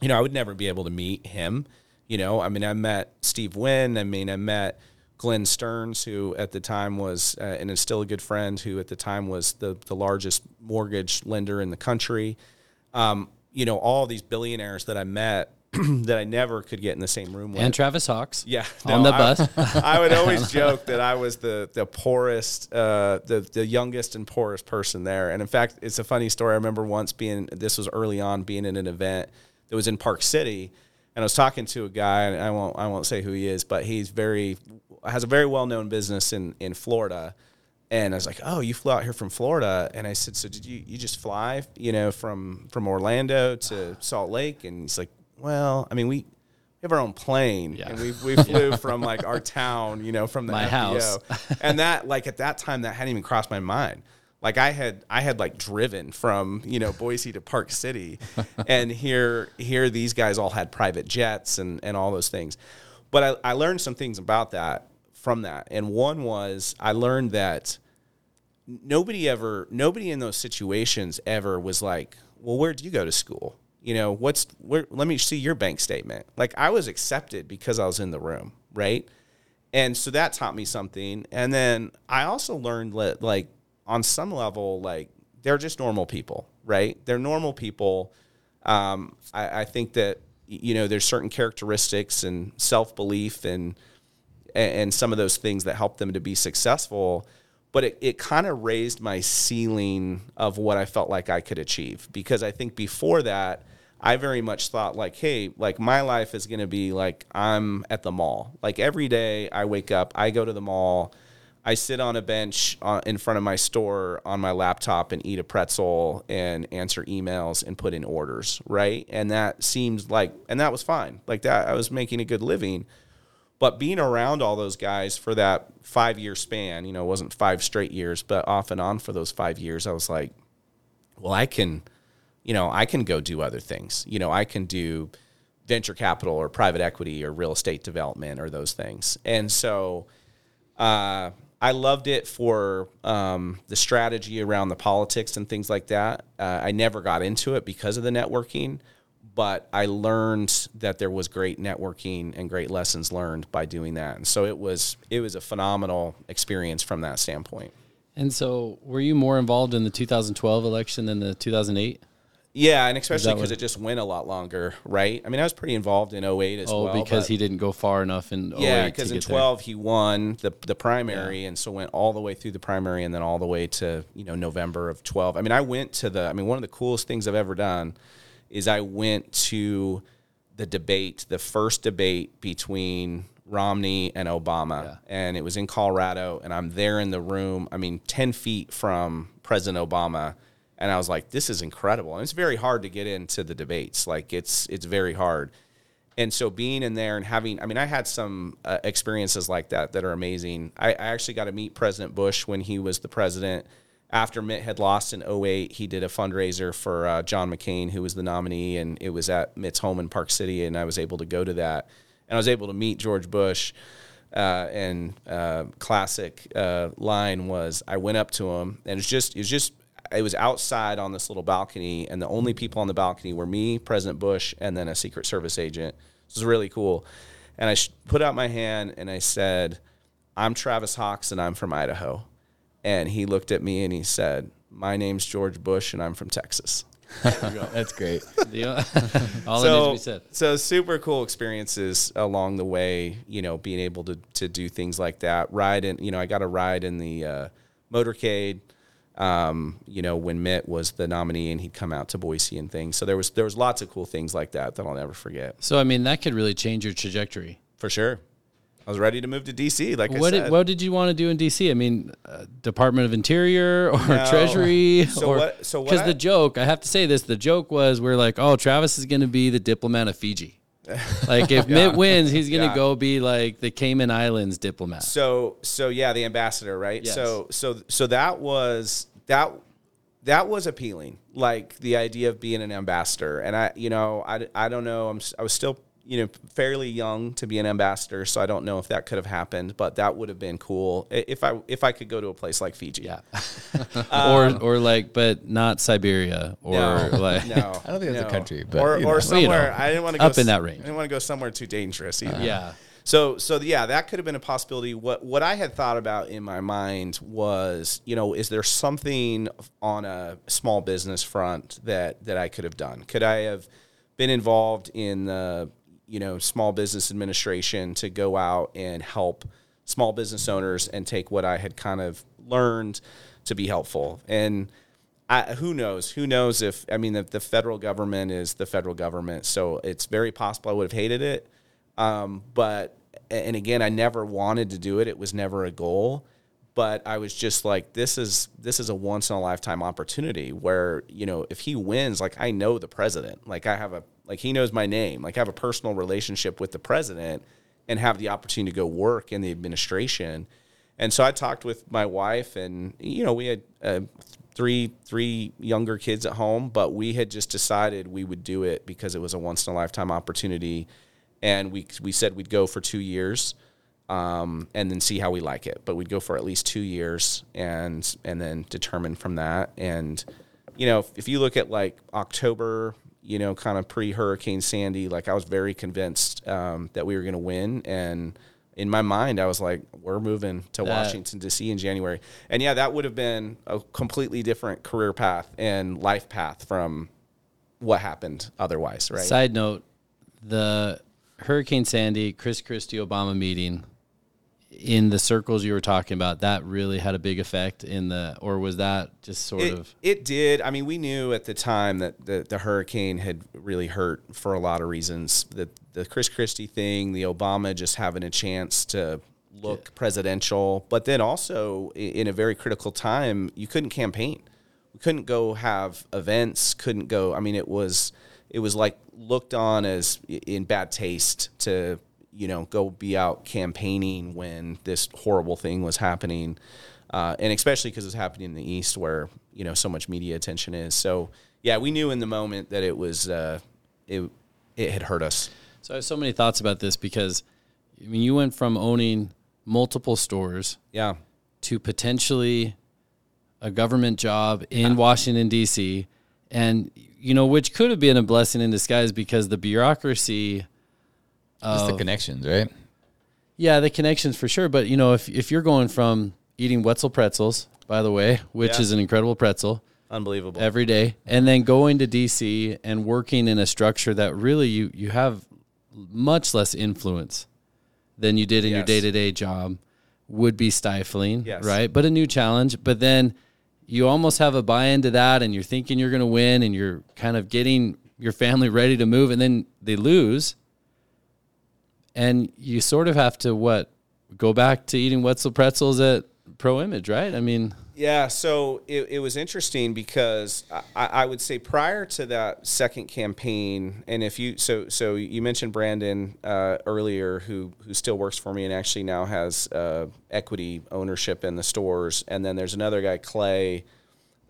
you know, I would never be able to meet him, you know. I mean, I met Steve Wynn. I mean, I met Glenn Stearns, who at the time was, and is still a good friend, who at the time was the largest mortgage lender in the country. You know, all these billionaires that I met that I never could get in the same room with. And Travis Hawkes. Yeah. No, on the bus. I would always joke that I was the poorest, the youngest and poorest person there. And in fact, it's a funny story. I remember once this was early on, being in an event that was in Park City. And I was talking to a guy, and I won't say who he is, but he's has a very well-known business in Florida. And I was like, oh, you flew out here from Florida? And I said, so did you just fly, you know, from Orlando to Salt Lake? And he's like, well, I mean, we have our own plane. Yeah. And we flew from, like, our town, you know, from my FBO. House. And that, like, at that time, that hadn't even crossed my mind. Like, I had like driven from, you know, Boise to Park City, and here these guys all had private jets and all those things. But I learned some things about that from that. And one was I learned that nobody in those situations ever was like, well, where'd you go to school? You know, let me see your bank statement. Like, I was accepted because I was in the room, right? And so that taught me something. And then I also learned that, like, on some level, like, they're just normal people, right? They're normal people. I think that, you know, there's certain characteristics and self-belief and some of those things that help them to be successful. But it kind of raised my ceiling of what I felt like I could achieve, because I think before that, I very much thought, like, hey, like, my life is going to be like I'm at the mall. Like, every day I wake up, I go to the mall, I sit on a bench in front of my store on my laptop and eat a pretzel and answer emails and put in orders, right? And that seemed like, and that was fine. Like, that, I was making a good living. But being around all those guys for that 5-year span, you know, it wasn't 5 straight years, but off and on for those 5 years, I was like, well, I can go do other things. You know, I can do venture capital or private equity or real estate development or those things. And so I loved it for the strategy around the politics and things like that. I never got into it because of the networking, But I learned that there was great networking and great lessons learned by doing that. And so it was a phenomenal experience from that standpoint. And so were you more involved in the 2012 election than the 2008? Yeah, and especially because it just went a lot longer, right? I mean, I was pretty involved in 08 as well. Oh, because he didn't go far enough in 08. Yeah, because in 12 he won the primary, and so went all the way through the primary and then all the way to, November of 12. I mean, one of the coolest things I've ever done is I went to the first debate between Romney and Obama, and it was in Colorado, and I'm there in the room, 10 feet from President Obama, and I was like, this is incredible. And it's very hard to get into the debates. Like, it's very hard. And so being in there and having, I had some experiences like that are amazing. I actually got to meet President Bush when he was the president. After Mitt had lost in 08, he did a fundraiser for John McCain, who was the nominee, and it was at Mitt's home in Park City, and I was able to go to that. And I was able to meet George Bush, and classic line was, I went up to him, and it was outside on this little balcony, and the only people on the balcony were me, President Bush, and then a Secret Service agent. This was really cool. And I put out my hand, and I said, I'm Travis Hawkes, and I'm from Idaho. And he looked at me and he said, my name's George Bush and I'm from Texas. That's great. All that needs to be said. So super cool experiences along the way, being able to do things like that. I got a ride in the motorcade, when Mitt was the nominee and he'd come out to Boise and things. So there was lots of cool things like that I'll never forget. So, that could really change your trajectory. For sure. I was ready to move to D.C., What did you want to do in D.C.? Department of Interior or Treasury? Because I have to say this, the joke was we're like, oh, Travis is going to be the diplomat of Fiji. Like, if Mitt wins, he's going to go be, like, the Cayman Islands diplomat. So the ambassador, right? Yes. So that was appealing, like, the idea of being an ambassador. And, I don't know, I was still fairly young to be an ambassador, so I don't know if that could have happened, but that would have been cool if I could go to a place like Fiji, but not Siberia or I don't think that's a country, but or somewhere I didn't want to go up in that range. I didn't want to go somewhere too dangerous either. So that could have been a possibility. What I had thought about in my mind was, is there something on a small business front that I could have done? Could I have been involved in the small business administration to go out and help small business owners and take what I had kind of learned to be helpful? And who knows if the federal government is the federal government, so it's very possible I would have hated it. But again, I never wanted to do it. It was never a goal. But I was just like, this is a once-in-a-lifetime opportunity where, if he wins, like, I know the president. Like, he knows my name. Like, I have a personal relationship with the president and have the opportunity to go work in the administration. And so I talked with my wife, and, we had three younger kids at home, but we had just decided we would do it because it was a once-in-a-lifetime opportunity. And we said we'd go for 2 years. And then see how we like it, but we'd go for at least 2 years and then determine from that. And, if you look at like October, kind of pre-Hurricane Sandy, like I was very convinced, that we were going to win. And in my mind, I was like, we're moving to Washington DC in January. And that would have been a completely different career path and life path from what happened otherwise. Right. Side note, the Hurricane Sandy, Chris Christie, Obama meeting, in the circles you were talking about, that really had a big effect or was that just sort of? It did. We knew at the time that the hurricane had really hurt for a lot of reasons. The Chris Christie thing, the Obama just having a chance to look presidential, but then also in a very critical time, you couldn't campaign. We couldn't go have events, couldn't go. It was like looked on as in bad taste to, go be out campaigning when this horrible thing was happening. And especially because it's happening in the East where, so much media attention is. So, we knew in the moment that it was, it had hurt us. So I have so many thoughts about this because, you went from owning multiple stores to potentially a government job in Washington, D.C., and you know, which could have been a blessing in disguise because the bureaucracy. Just the connections, right? Yeah, the connections for sure. But, you know, if you're going from eating Wetzel pretzels, by the way, which is an incredible pretzel. Unbelievable. Every day. And then going to D.C. and working in a structure that really you have much less influence than you did in your day-to-day job would be stifling, right? But a new challenge. But then you almost have a buy-in to that, and you're thinking you're going to win, and you're kind of getting your family ready to move, and then they lose. And you sort of have to, go back to eating Wetzel pretzels at Pro Image, right? I mean... Yeah, so it was interesting because I would say prior to that second campaign, and if you so you mentioned Brandon earlier, who still works for me and actually now has equity ownership in the stores, and then there's another guy, Clay.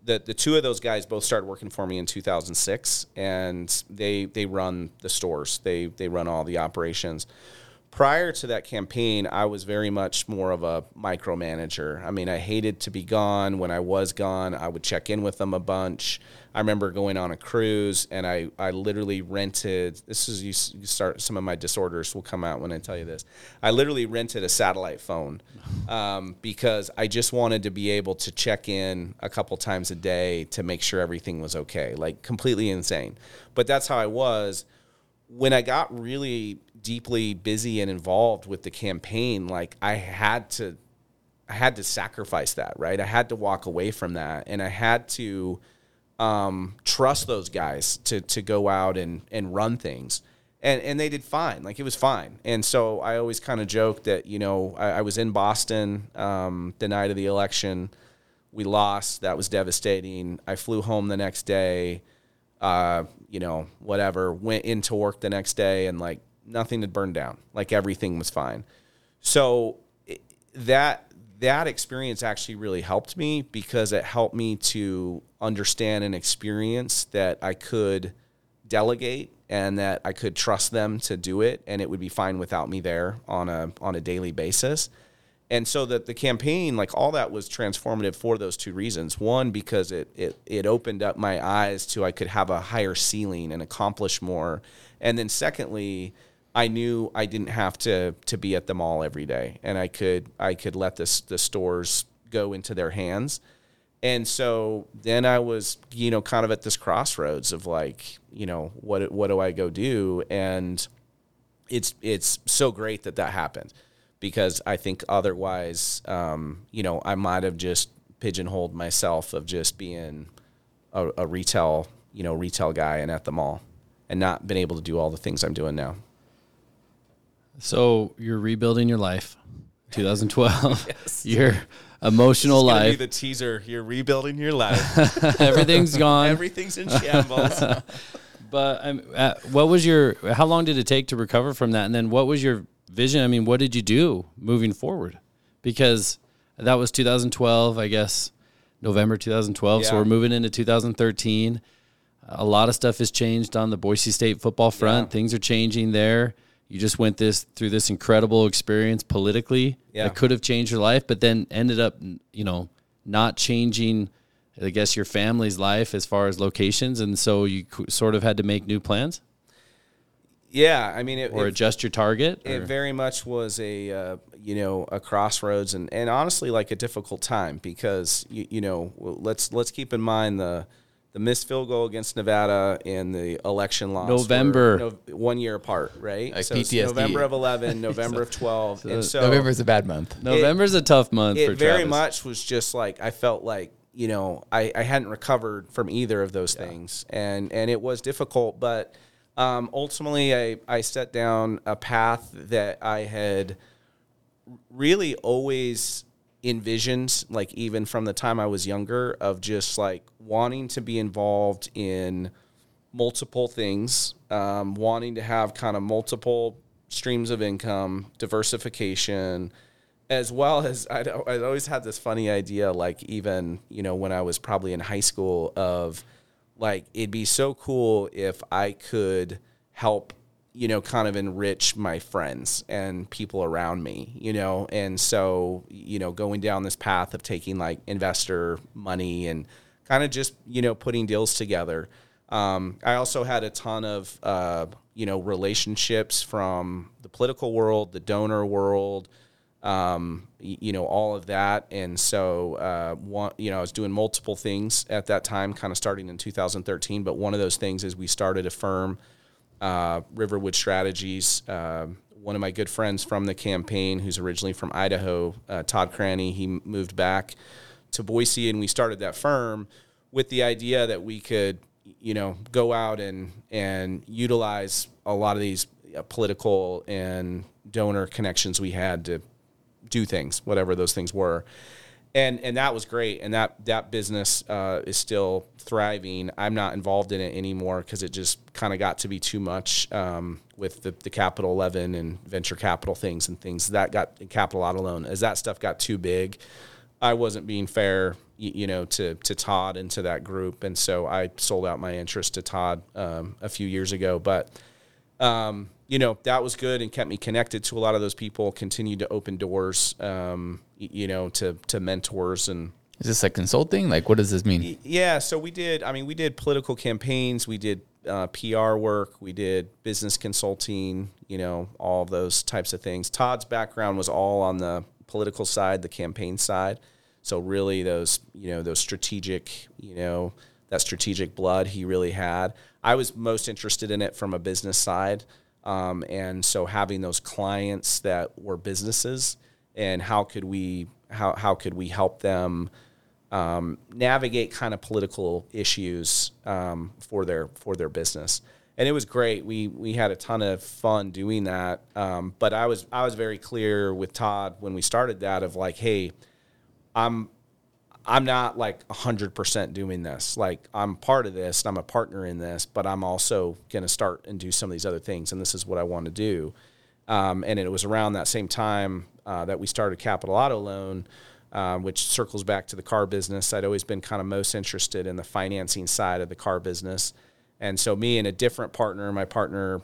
The two of those guys both started working for me in 2006, and they run the stores, they run all the operations. Prior to that campaign, I was very much more of a micromanager. I mean, I hated to be gone. When I was gone, I would check in with them a bunch. I remember going on a cruise, and I literally rented – this is you start – some of my disorders will come out when I tell you this. I literally rented a satellite phone because I just wanted to be able to check in a couple times a day to make sure everything was okay, like completely insane. But that's how I was. When I got really deeply busy and involved with the campaign, like I had to sacrifice that, right? I had to walk away from that, and I had to trust those guys to go out and run things. And they did fine. Like, it was fine. And so I always kind of joked that, you know, I was in Boston the night of the election. We lost. That was devastating. I flew home the next day. You know, whatever, went into work the next day, and like nothing had burned down, like everything was fine. So that experience actually really helped me because it helped me to understand an experience that I could delegate and that I could trust them to do it, and it would be fine without me there on a daily basis. And so that the campaign, like all that was transformative for those two reasons. One, because it opened up my eyes to I could have a higher ceiling and accomplish more. And then secondly, I knew I didn't have to be at the mall every day, and I could let the stores go into their hands. And so then I was, you know, kind of at this crossroads of like, you know, what do I go do? And it's so great that happened. Because I think otherwise, you know, I might have just pigeonholed myself of just being a retail, you know, retail guy and at the mall, and not been able to do all the things I'm doing now. So you're rebuilding your life, 2012. Yes. Your emotional life. It's going to be the teaser. You're rebuilding your life. Everything's gone. Everything's in shambles. But what was how long did it take to recover from that? And then what was your vision? I mean, what did you do moving forward? Because that was 2012, I guess, November 2012. Yeah. So we're moving into 2013. A lot of stuff has changed on the Boise State football front. Yeah. Things are changing there. You just went through this incredible experience politically that could have changed your life, but then ended up, you know, not changing, I guess, your family's life as far as locations. And so you sort of had to make new plans. Yeah, I mean, or adjust your target. It very much was a crossroads, and honestly, like a difficult time because you know, let's keep in mind the missed field goal against Nevada and the election loss. November, 1 year apart, right? Like so PTSD. November of 11, November of 12, so and so November's a bad month. November's a tough month. It for very Travis. Much was just like I felt like, you know, I hadn't recovered from either of those things, and it was difficult, but. Ultimately, I set down a path that I had really always envisioned, like even from the time I was younger, of just like wanting to be involved in multiple things, wanting to have kind of multiple streams of income, diversification, as well as I'd always had this funny idea, like even, you know, when I was probably in high school of, like, it'd be so cool if I could help, you know, kind of enrich my friends and people around me, you know. And so, you know, going down this path of taking, like, investor money and kind of just, you know, putting deals together I also had a ton of, relationships from the political world, the donor world, all of that. And so, I was doing multiple things at that time, kind of starting in 2013. But one of those things is we started a firm, Riverwood Strategies. One of my good friends from the campaign, who's originally from Idaho, Todd Cranny, he moved back to Boise, and we started that firm with the idea that we could, go out and utilize a lot of these political and donor connections we had to do things, whatever those things were. And that was great. And that business is still thriving. I'm not involved in it anymore because it just kind of got to be too much with the Capital 11 and venture capital things and things that got Capital Auto Loan. As that stuff got too big, I wasn't being fair, to Todd and to that group. And so I sold out my interest to Todd a few years ago. But, that was good and kept me connected to a lot of those people, continued to open doors, to mentors. And is this like consulting? Like, what does this mean? Yeah. So we did political campaigns. We did PR work. We did business consulting, all of those types of things. Todd's background was all on the political side, the campaign side. So really those, those strategic, that strategic blood he really had. I was most interested in it from a business side. And so having those clients that were businesses and how could we help them navigate kind of political issues for their business. And it was great. We had a ton of fun doing that. But I was very clear with Todd when we started that of like, hey, I'm not like 100% doing this. Like I'm part of this and I'm a partner in this, but I'm also going to start and do some of these other things. And this is what I want to do. And it was around that same time that we started Capital Auto Loan, which circles back to the car business. I'd always been kind of most interested in the financing side of the car business. And so me and a different partner, my partner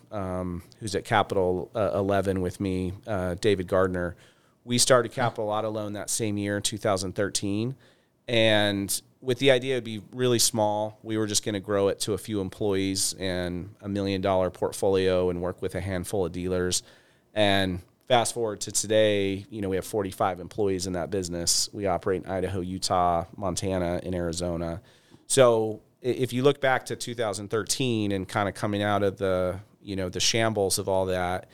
who's at Capital 11 with me, David Gardner, we started Capital Auto Loan that same year, 2013. And with the idea it'd be really small. We were just going to grow it to a few employees and a $1 million portfolio and work with a handful of dealers. And fast forward to today, we have 45 employees in that business. We operate in Idaho, Utah, Montana, and Arizona. So if you look back to 2013 and kind of coming out of the, the shambles of all that,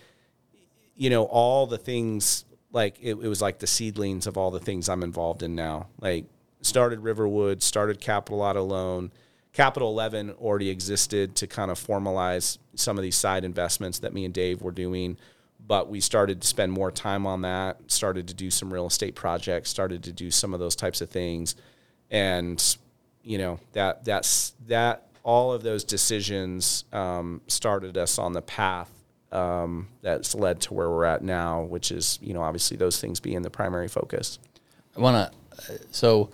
all the things, like it was like the seedlings of all the things I'm involved in now. Like started Riverwood, started Capital Auto Loan. Capital 11 already existed to kind of formalize some of these side investments that me and Dave were doing. But we started to spend more time on that, started to do some real estate projects, started to do some of those types of things. And that all of those decisions started us on the path that's led to where we're at now, which is, obviously those things being the primary focus. I want to, so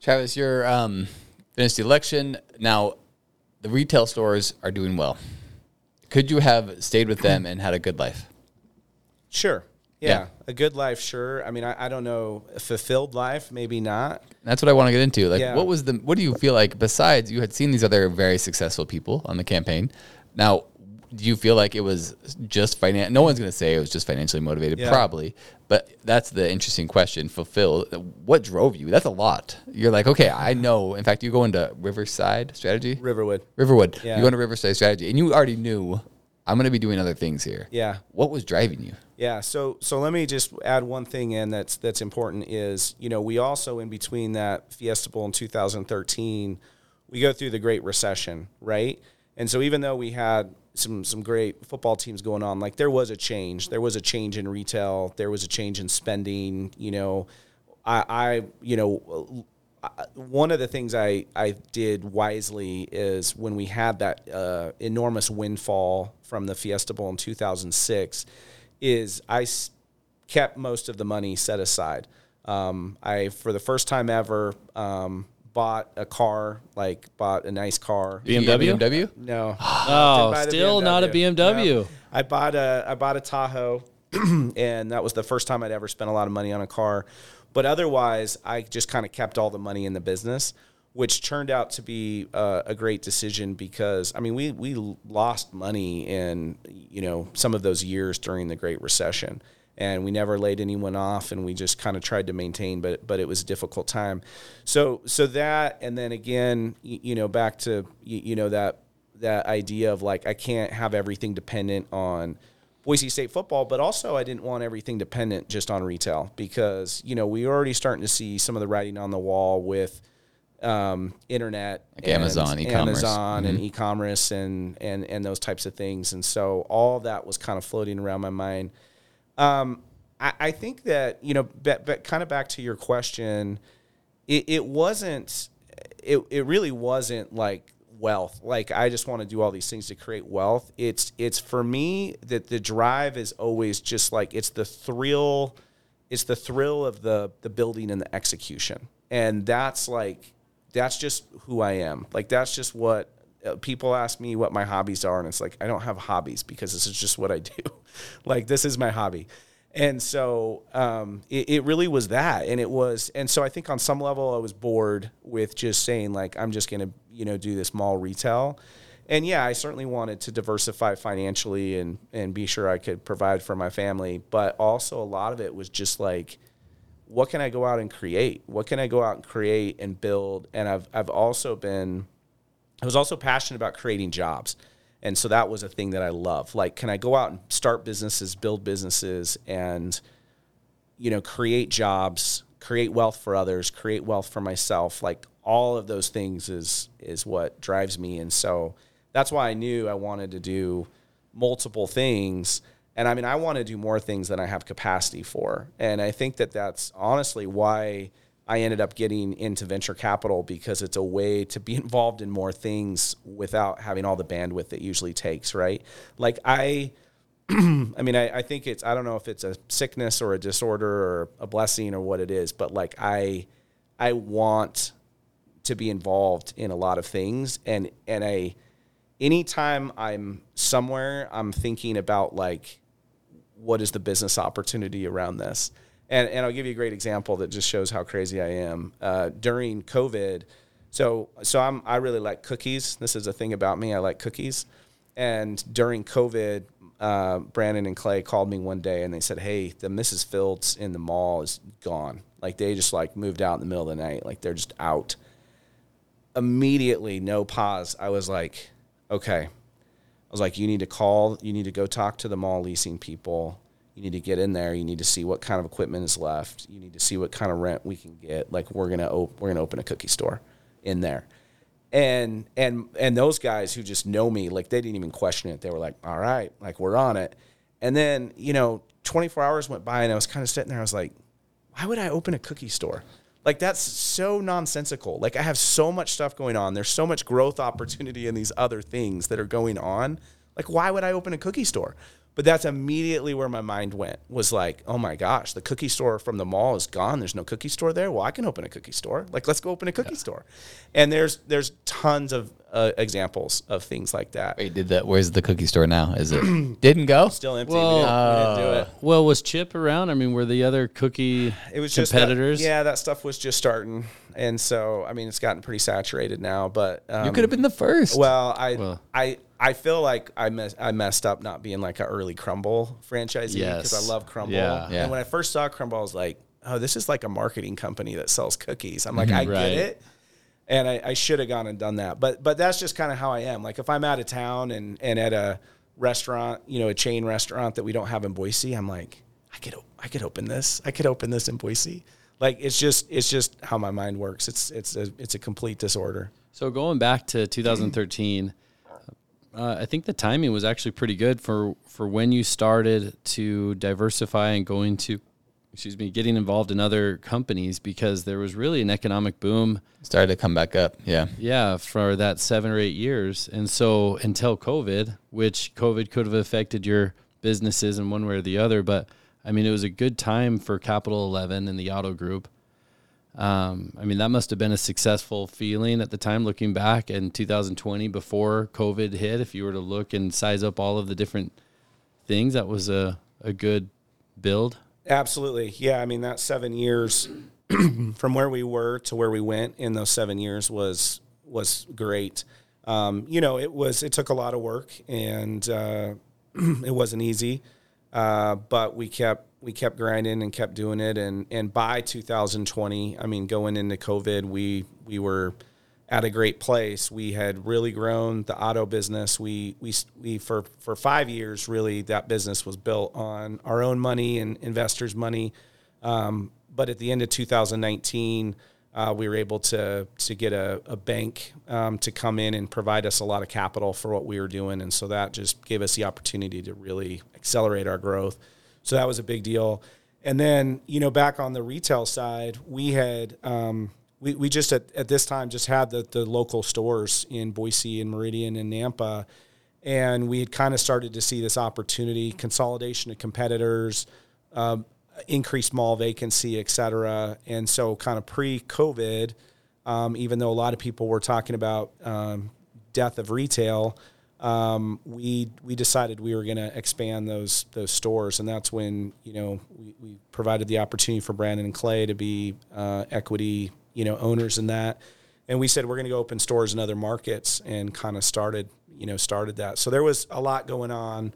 Travis, you're finished the election. Now the retail stores are doing well. Could you have stayed with them and had a good life? Sure. Yeah, a good life, sure. I mean, I don't know, a fulfilled life, maybe not. That's what I want to get into. Like, yeah. What do you feel like, besides you had seen these other very successful people on the campaign? Now, do you feel like it was just no one's going to say it was just financially motivated, probably. But that's the interesting question, fulfilled. What drove you? That's a lot. You're like, okay, I know. In fact, you go into Riverside Strategy? Riverwood. Yeah. You go into Riverside Strategy, and you already knew, I'm going to be doing other things here. Yeah. What was driving you? Yeah. So let me just add one thing in that's important is, we also, in between that Fiesta Bowl in 2013, we go through the Great Recession, right? And so even though we had some great football teams going on, like there was a change. There was a change in retail. There was a change in spending. One of the things I did wisely is when we had that enormous windfall from the Fiesta Bowl in 2006 is I kept most of the money set aside. I, for the first time ever, bought a nice car. BMW? No. Oh, still BMW. Not a BMW. No. I bought a Tahoe, and that was the first time I'd ever spent a lot of money on a car. But otherwise, I just kind of kept all the money in the business. which turned out to be a great decision because, I mean, we lost money in, you know, some of those years during the Great Recession. And we never laid anyone off, and we just kind of tried to maintain, but it was a difficult time. So that, and then again, you know, back to, you know, that idea of like, I can't have everything dependent on Boise State football, but also I didn't want everything dependent just on retail because, you know, we were already starting to see some of the writing on the wall with internet, like and Amazon, e-commerce. And e-commerce and those types of things. And so all that was kind of floating around my mind. I think that, you know, but kind of back to your question, it really wasn't like wealth. Like, I just want to do all these things to create wealth. It's for me that the drive is always just like, it's the thrill of the building and the execution. And that's like, that's just who I am. Like, that's just what people ask me what my hobbies are. And it's like, I don't have hobbies because this is just what I do. Like, this is my hobby. And so it really was that. And so I think on some level I was bored with just saying like, I'm just going to, you know, do this mall retail. And yeah, I certainly wanted to diversify financially and be sure I could provide for my family. But also a lot of it was just like, what can I go out and create? What can I go out and create and build? And I was also passionate about creating jobs. And so that was a thing that I love. Like, can I go out and start businesses, build businesses, and, you know, create jobs, create wealth for others, create wealth for myself? Like, all of those things is what drives me. And so that's why I knew I wanted to do multiple things. And, I mean, I want to do more things than I have capacity for. And I think that that's honestly why I ended up getting into venture capital, because it's a way to be involved in more things without having all the bandwidth that usually takes, right? Like I think it's, I don't know if it's a sickness or a disorder or a blessing or what it is, but like I want to be involved in a lot of things. And anytime I'm somewhere, I'm thinking about like, what is the business opportunity around this? And I'll give you a great example that just shows how crazy I am. During COVID, I really like cookies. This is a thing about me. I like cookies. And during COVID, Brandon and Clay called me one day and they said, hey, the Mrs. Fields in the mall is gone. Like, they just like moved out in the middle of the night. Like, they're just out. Immediately, no pause. I was like, okay. I was like, you need to go talk to the mall leasing people. You need to get in there. You need to see what kind of equipment is left. You need to see what kind of rent we can get. Like, we're gonna open a cookie store in there. And those guys who just know me, like, they didn't even question it. They were like, all right, like, we're on it. And then, you know, 24 hours went by, and I was kind of sitting there. I was like, why would I open a cookie store? Like, that's so nonsensical. Like, I have so much stuff going on. There's so much growth opportunity in these other things that are going on. Like, why would I open a cookie store? But that's immediately where my mind went, was like, oh, my gosh, the cookie store from the mall is gone. There's no cookie store there. Well, I can open a cookie store. Like, let's go open a cookie store. And there's tons of examples of things like that. Wait, did that? Where's the cookie store now? Is it didn't go? Still empty. Well, we didn't do it. Well, was Chip around? I mean, were the other cookie competitors? That stuff was just starting. And so, I mean, it's gotten pretty saturated now. But you could have been the first. Well, I feel like I messed up not being like an early Crumble franchisee because I love Crumble. Yeah, yeah. And when I first saw Crumble, I was like, oh, this is like a marketing company that sells cookies. I'm like, I get it. And I should have gone and done that. But that's just kind of how I am. Like, if I'm out of town and at a restaurant, you know, a chain restaurant that we don't have in Boise, I'm like, I could open this. I could open this in Boise. Like, it's just how my mind works. It's a complete disorder. So going back to 2013, I think the timing was actually pretty good for when you started to diversify and getting involved in other companies, because there was really an economic boom. Started to come back up, yeah. Yeah, for that 7 or 8 years. And so until COVID, which COVID could have affected your businesses in one way or the other, but, I mean, it was a good time for Capital 11 and the auto group. I mean, that must have been a successful feeling at the time, looking back in 2020 before COVID hit. If you were to look and size up all of the different things, that was a good build. Absolutely. Yeah. I mean, that 7 years from where we were to where we went in those 7 years was great. It took a lot of work, and it wasn't easy, but we kept grinding and kept doing it. And by 2020, going into COVID, we were at a great place. We had really grown the auto business. We for 5 years, really, that business was built on our own money and investors' money. But at the end of 2019, we were able to get a bank to come in and provide us a lot of capital for what we were doing. And so that just gave us the opportunity to really accelerate our growth. So that was a big deal. And then, back on the retail side, we had we just at this time just had the local stores in Boise and Meridian and Nampa. And we had kind of started to see this opportunity, consolidation of competitors, increased mall vacancy, et cetera. And so kind of pre-COVID, even though a lot of people were talking about death of retail, we decided we were going to expand those stores, and that's when we provided the opportunity for Brandon and Clay to be equity owners in that, and we said we're going to go open stores in other markets, and kind of started that. So there was a lot going on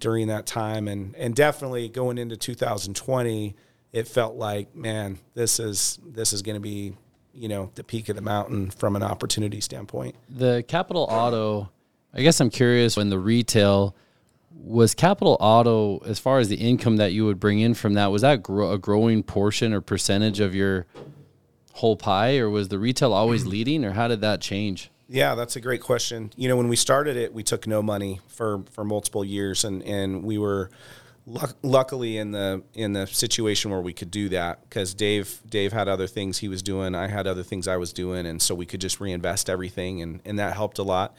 during that time, and definitely going into 2020, it felt like, man, this is going to be the peak of the mountain from an opportunity standpoint. The Capital Auto. I guess I'm curious, when the retail, was Capital Auto, as far as the income that you would bring in from that, was that a growing portion or percentage of your whole pie, or was the retail always leading, or how did that change? Yeah, that's a great question. When we started it, we took no money for multiple years, and we were luckily in the situation where we could do that, because Dave had other things he was doing, I had other things I was doing, and so we could just reinvest everything, and that helped a lot.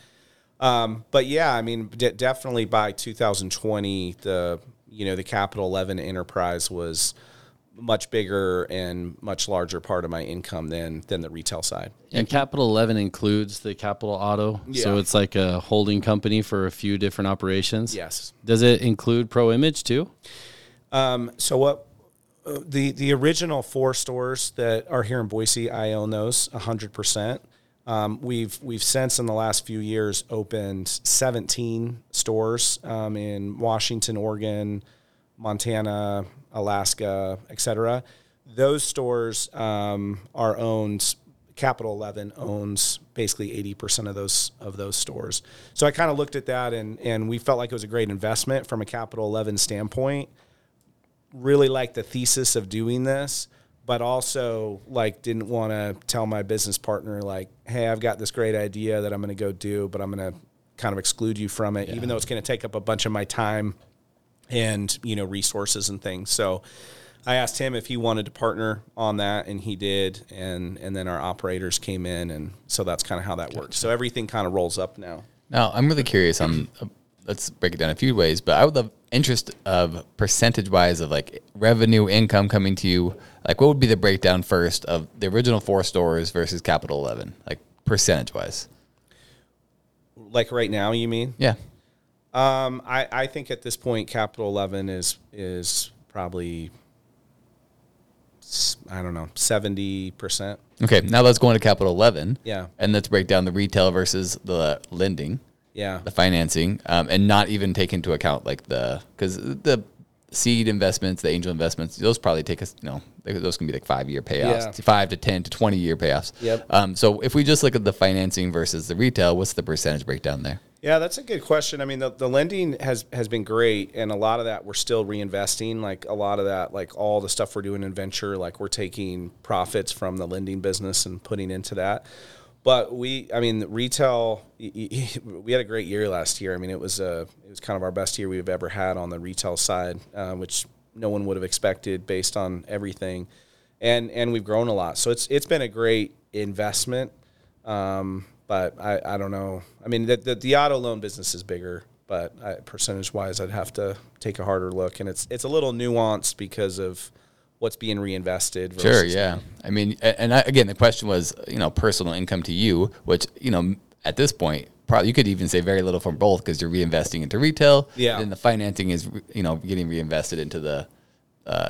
But yeah, definitely by 2020, the Capital 11 enterprise was much bigger and much larger part of my income than the retail side. And Capital 11 includes the Capital Auto. Yeah. So it's like a holding company for a few different operations. Yes. Does it include Pro Image too? So what, the original 4 stores that are here in Boise, I own those 100%. We've since in the last few years opened 17 stores in Washington, Oregon, Montana, Alaska, et cetera. Those stores are owned. Capital 11 owns basically 80% of those stores. So I kind of looked at that, and we felt like it was a great investment from a Capital 11 standpoint. Really liked the thesis of doing this, but also didn't want to tell my business partner, hey, I've got this great idea that I'm going to go do, but I'm going to kind of exclude you from it, yeah, even though it's going to take up a bunch of my time and, resources and things. So I asked him if he wanted to partner on that, and he did. And then our operators came in, and so that's kind of how that works. So everything kind of rolls up now. Now, I'm really curious on, let's break it down a few ways, but I would love interest of percentage-wise of revenue income coming to you. What would be the breakdown first of the original 4 stores versus Capital 11, percentage-wise? Right now, you mean? Yeah. I think at this point, Capital 11 is probably, 70%. Okay, now let's go into Capital 11. Yeah. And let's break down the retail versus the lending. Yeah, the financing, and not even take into account because the seed investments, the angel investments, those probably take us, those can be 5-year payoffs, yeah, 5 to 10 to 20-year payoffs. Yep. So if we just look at the financing versus the retail, what's the percentage breakdown there? Yeah, that's a good question. The lending has been great, and a lot of that we're still reinvesting. A lot of that, all the stuff we're doing in venture, we're taking profits from the lending business and putting into that. But retail, we had a great year last year. It was kind of our best year we've ever had on the retail side, which no one would have expected based on everything. And we've grown a lot. So it's been a great investment. But I don't know. The auto loan business is bigger, but percentage-wise, I'd have to take a harder look. And it's a little nuanced because of what's being reinvested versus. Sure, yeah. Again, the question was, personal income to you, which, at this point, probably you could even say very little from both, because you're reinvesting into retail. Yeah. And the financing is, getting reinvested into the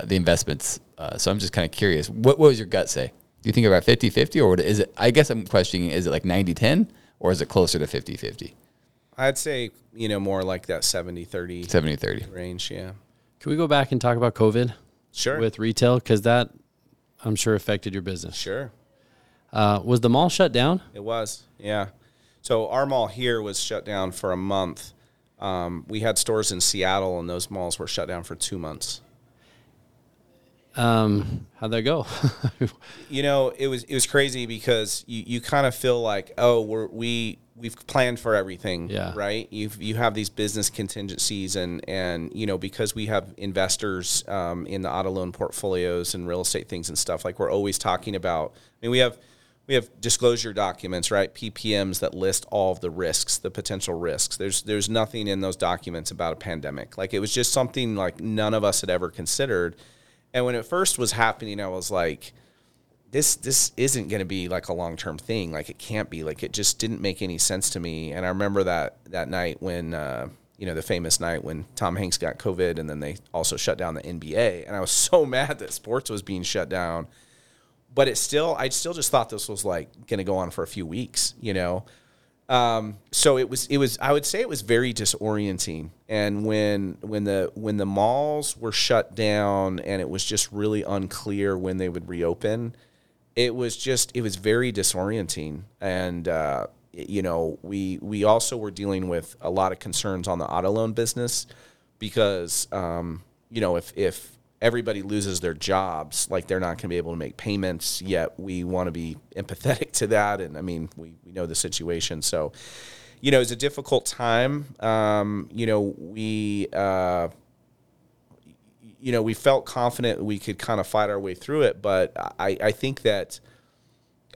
the investments. So I'm just kind of curious. What was your gut say? Do you think about 50-50 or is it, I guess I'm questioning, is it like 90-10 or is it closer to 50-50? I'd say, more like that 70-30. 70-30. Range, yeah. Can we go back and talk about COVID? Sure. With retail, because that, I'm sure, affected your business. Sure. Was the mall shut down? It was, yeah. So our mall here was shut down for a month. We had stores in Seattle, and those malls were shut down for 2 months. How'd that go? It was crazy because you kind of feel like, oh, we've planned for everything, yeah, right? You have these business contingencies and because we have investors in the auto loan portfolios and real estate things and stuff, like we're always talking about. I mean, we have disclosure documents, right? PPMs that list all of the risks, the potential risks. There's nothing in those documents about a pandemic. Like it was just something like none of us had ever considered. And when it first was happening, I was like, this isn't going to be like a long-term thing. Like it can't be. Like it just didn't make any sense to me. And I remember that night when, the famous night when Tom Hanks got COVID and then they also shut down the NBA. And I was so mad that sports was being shut down. But I still just thought this was like going to go on for a few weeks, So it was I would say it was very disorienting. And when the malls were shut down and it was just really unclear when they would reopen, it was very disorienting. And we also were dealing with a lot of concerns on the auto loan business because if everybody loses their jobs, like they're not going to be able to make payments, yet we want to be empathetic to that. And I mean, we know the situation. So, it's a difficult time. We felt confident we could kind of fight our way through it. But I think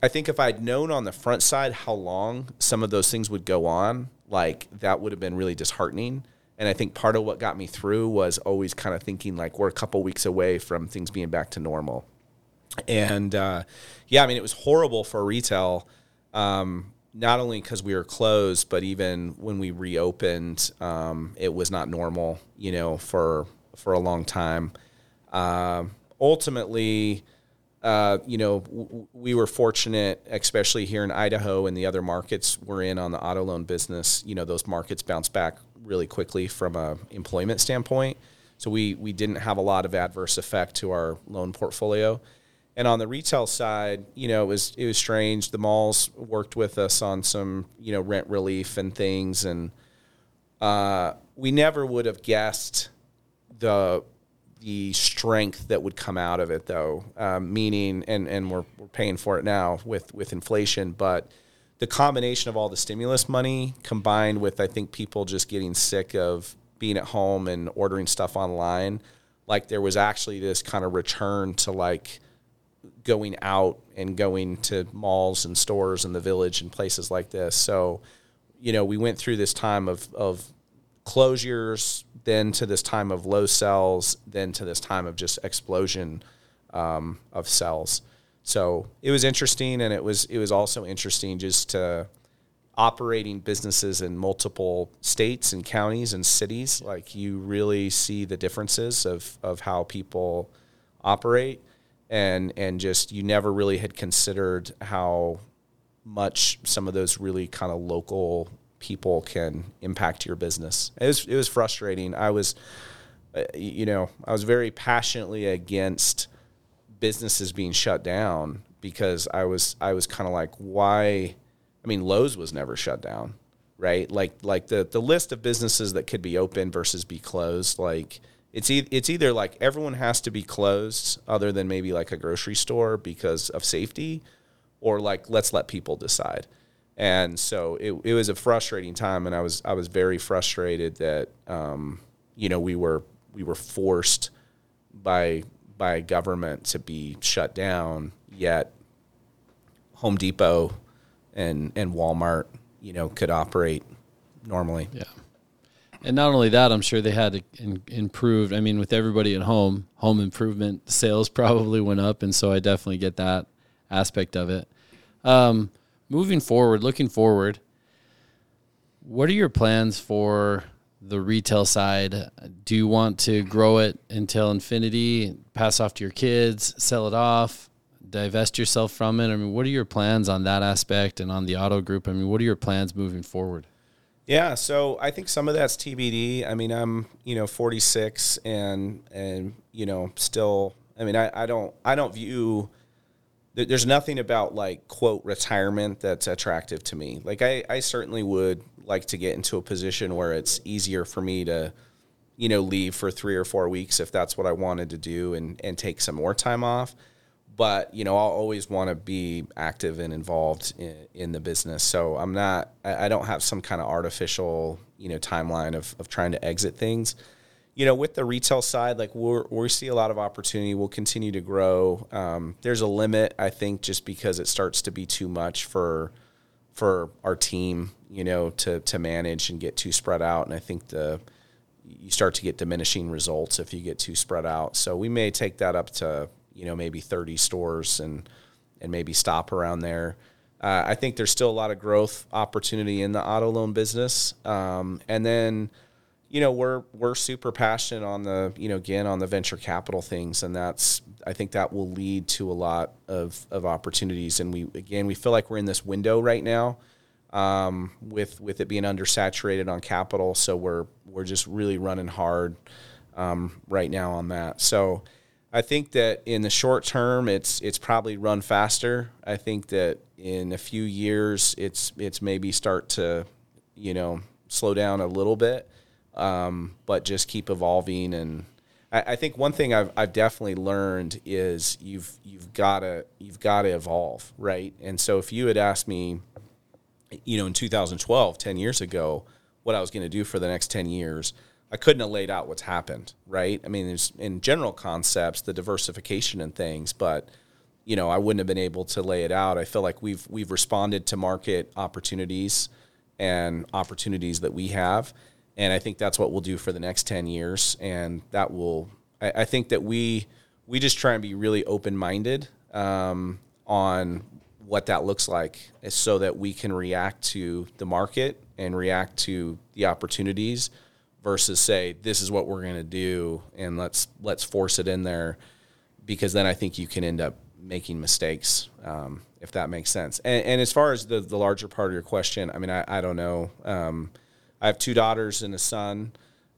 if I'd known on the front side how long some of those things would go on, like that would have been really disheartening. And I think part of what got me through was always kind of thinking like we're a couple weeks away from things being back to normal. And, it was horrible for retail, not only because we were closed, but even when we reopened, it was not normal, for a long time. We were fortunate, especially here in Idaho and the other markets we're in on the auto loan business. Those markets bounce back really quickly from a employment standpoint. So we didn't have a lot of adverse effect to our loan portfolio. And on the retail side, it was strange. The malls worked with us on some, rent relief and things. And we never would have guessed the strength that would come out of it though, meaning, and we're paying for it now with inflation, but the combination of all the stimulus money combined with, I think, people just getting sick of being at home and ordering stuff online, like there was actually this kind of return to like going out and going to malls and stores in the village and places like this. So, we went through this time of closures, then to this time of low sales, then to this time of just explosion of sales. So it was interesting, and it was also interesting just to operating businesses in multiple states and counties and cities. Like you really see the differences of how people operate, and just you never really had considered how much some of those really kind of local people can impact your business. It was frustrating. I was very passionately against businesses being shut down because I was kind of like, why? I mean, Lowe's was never shut down, right? Like the list of businesses that could be open versus be closed, like it's either like everyone has to be closed other than maybe like a grocery store because of safety, or like let's let people decide. And so it was a frustrating time, and I was very frustrated that we were forced by government to be shut down. Yet Home Depot and Walmart, could operate normally. Yeah, and not only that, I'm sure they had improved. I mean, with everybody at home, home improvement sales probably went up, and so I definitely get that aspect of it. Moving forward, looking forward, what are your plans for the retail side? Do you want to grow it until infinity, pass off to your kids, sell it off, divest yourself from it? I mean, what are your plans on that aspect and on the auto group? I mean, what are your plans moving forward? Yeah, so I think some of that's TBD. I mean, I'm, 46 and still, I mean, I don't view, there's nothing about like, quote, retirement that's attractive to me. Like I certainly would like to get into a position where it's easier for me to, leave for 3 or 4 weeks if that's what I wanted to do and take some more time off. But, I'll always want to be active and involved in the business. So I don't have some kind of artificial, timeline of trying to exit things. With the retail side, like we see a lot of opportunity. We'll continue to grow. There's a limit, I think, just because it starts to be too much for our team, to manage and get too spread out. And I think you start to get diminishing results if you get too spread out. So we may take that up to, maybe 30 stores and maybe stop around there. I think there's still a lot of growth opportunity in the auto loan business. And then, we're super passionate on the, again, on the venture capital things. And I think that will lead to a lot of opportunities. And we feel like we're in this window right now with it being undersaturated on capital. So we're just really running hard right now on that. So I think that in the short term, it's probably run faster. I think that in a few years, it's maybe start to, slow down a little bit, but just keep evolving. And I think one thing I've definitely learned is you've got to evolve, right? And so if you had asked me, in 2012, 10 years ago, what I was going to do for the next 10 years. I couldn't have laid out what's happened, right? I mean, there's in general concepts, the diversification and things, but, I wouldn't have been able to lay it out. I feel like we've responded to market opportunities and opportunities that we have, and I think that's what we'll do for the next 10 years, and that will – I think that we just try and be really open-minded on what that looks like so that we can react to the market and react to the opportunities – versus say, this is what we're going to do, and let's force it in there, because then I think you can end up making mistakes, if that makes sense. And as far as the larger part of your question, I mean, I don't know. I have 2 daughters and a son.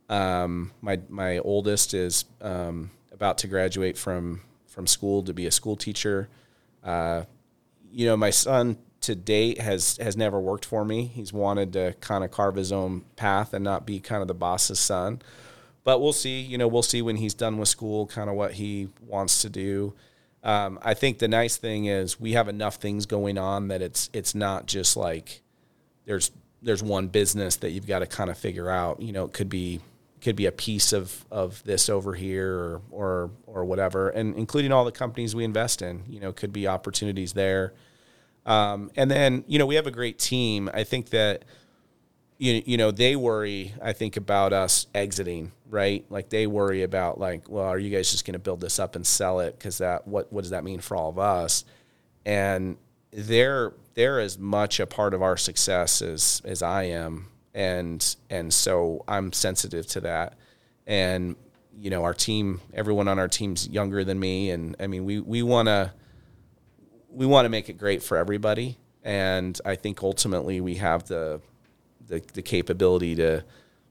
My oldest is about to graduate from school to be a school teacher. My son to date has never worked for me. He's wanted to kind of carve his own path and not be kind of the boss's son. But we'll see, we'll see when he's done with school kind of what he wants to do. I think the nice thing is we have enough things going on that it's not just like there's one business that you've got to kind of figure out. It could be a piece of this over here or whatever, and including all the companies we invest in, could be opportunities there. And then, we have a great team. I think that, they worry, I think, about us exiting, right? Like they worry about like, well, are you guys just going to build this up and sell it? Cause what does that mean for all of us? And they're as much a part of our success as I am. And so I'm sensitive to that. And, our team, everyone on our team's younger than me. And I mean, we want to make it great for everybody, and I think ultimately we have the capability to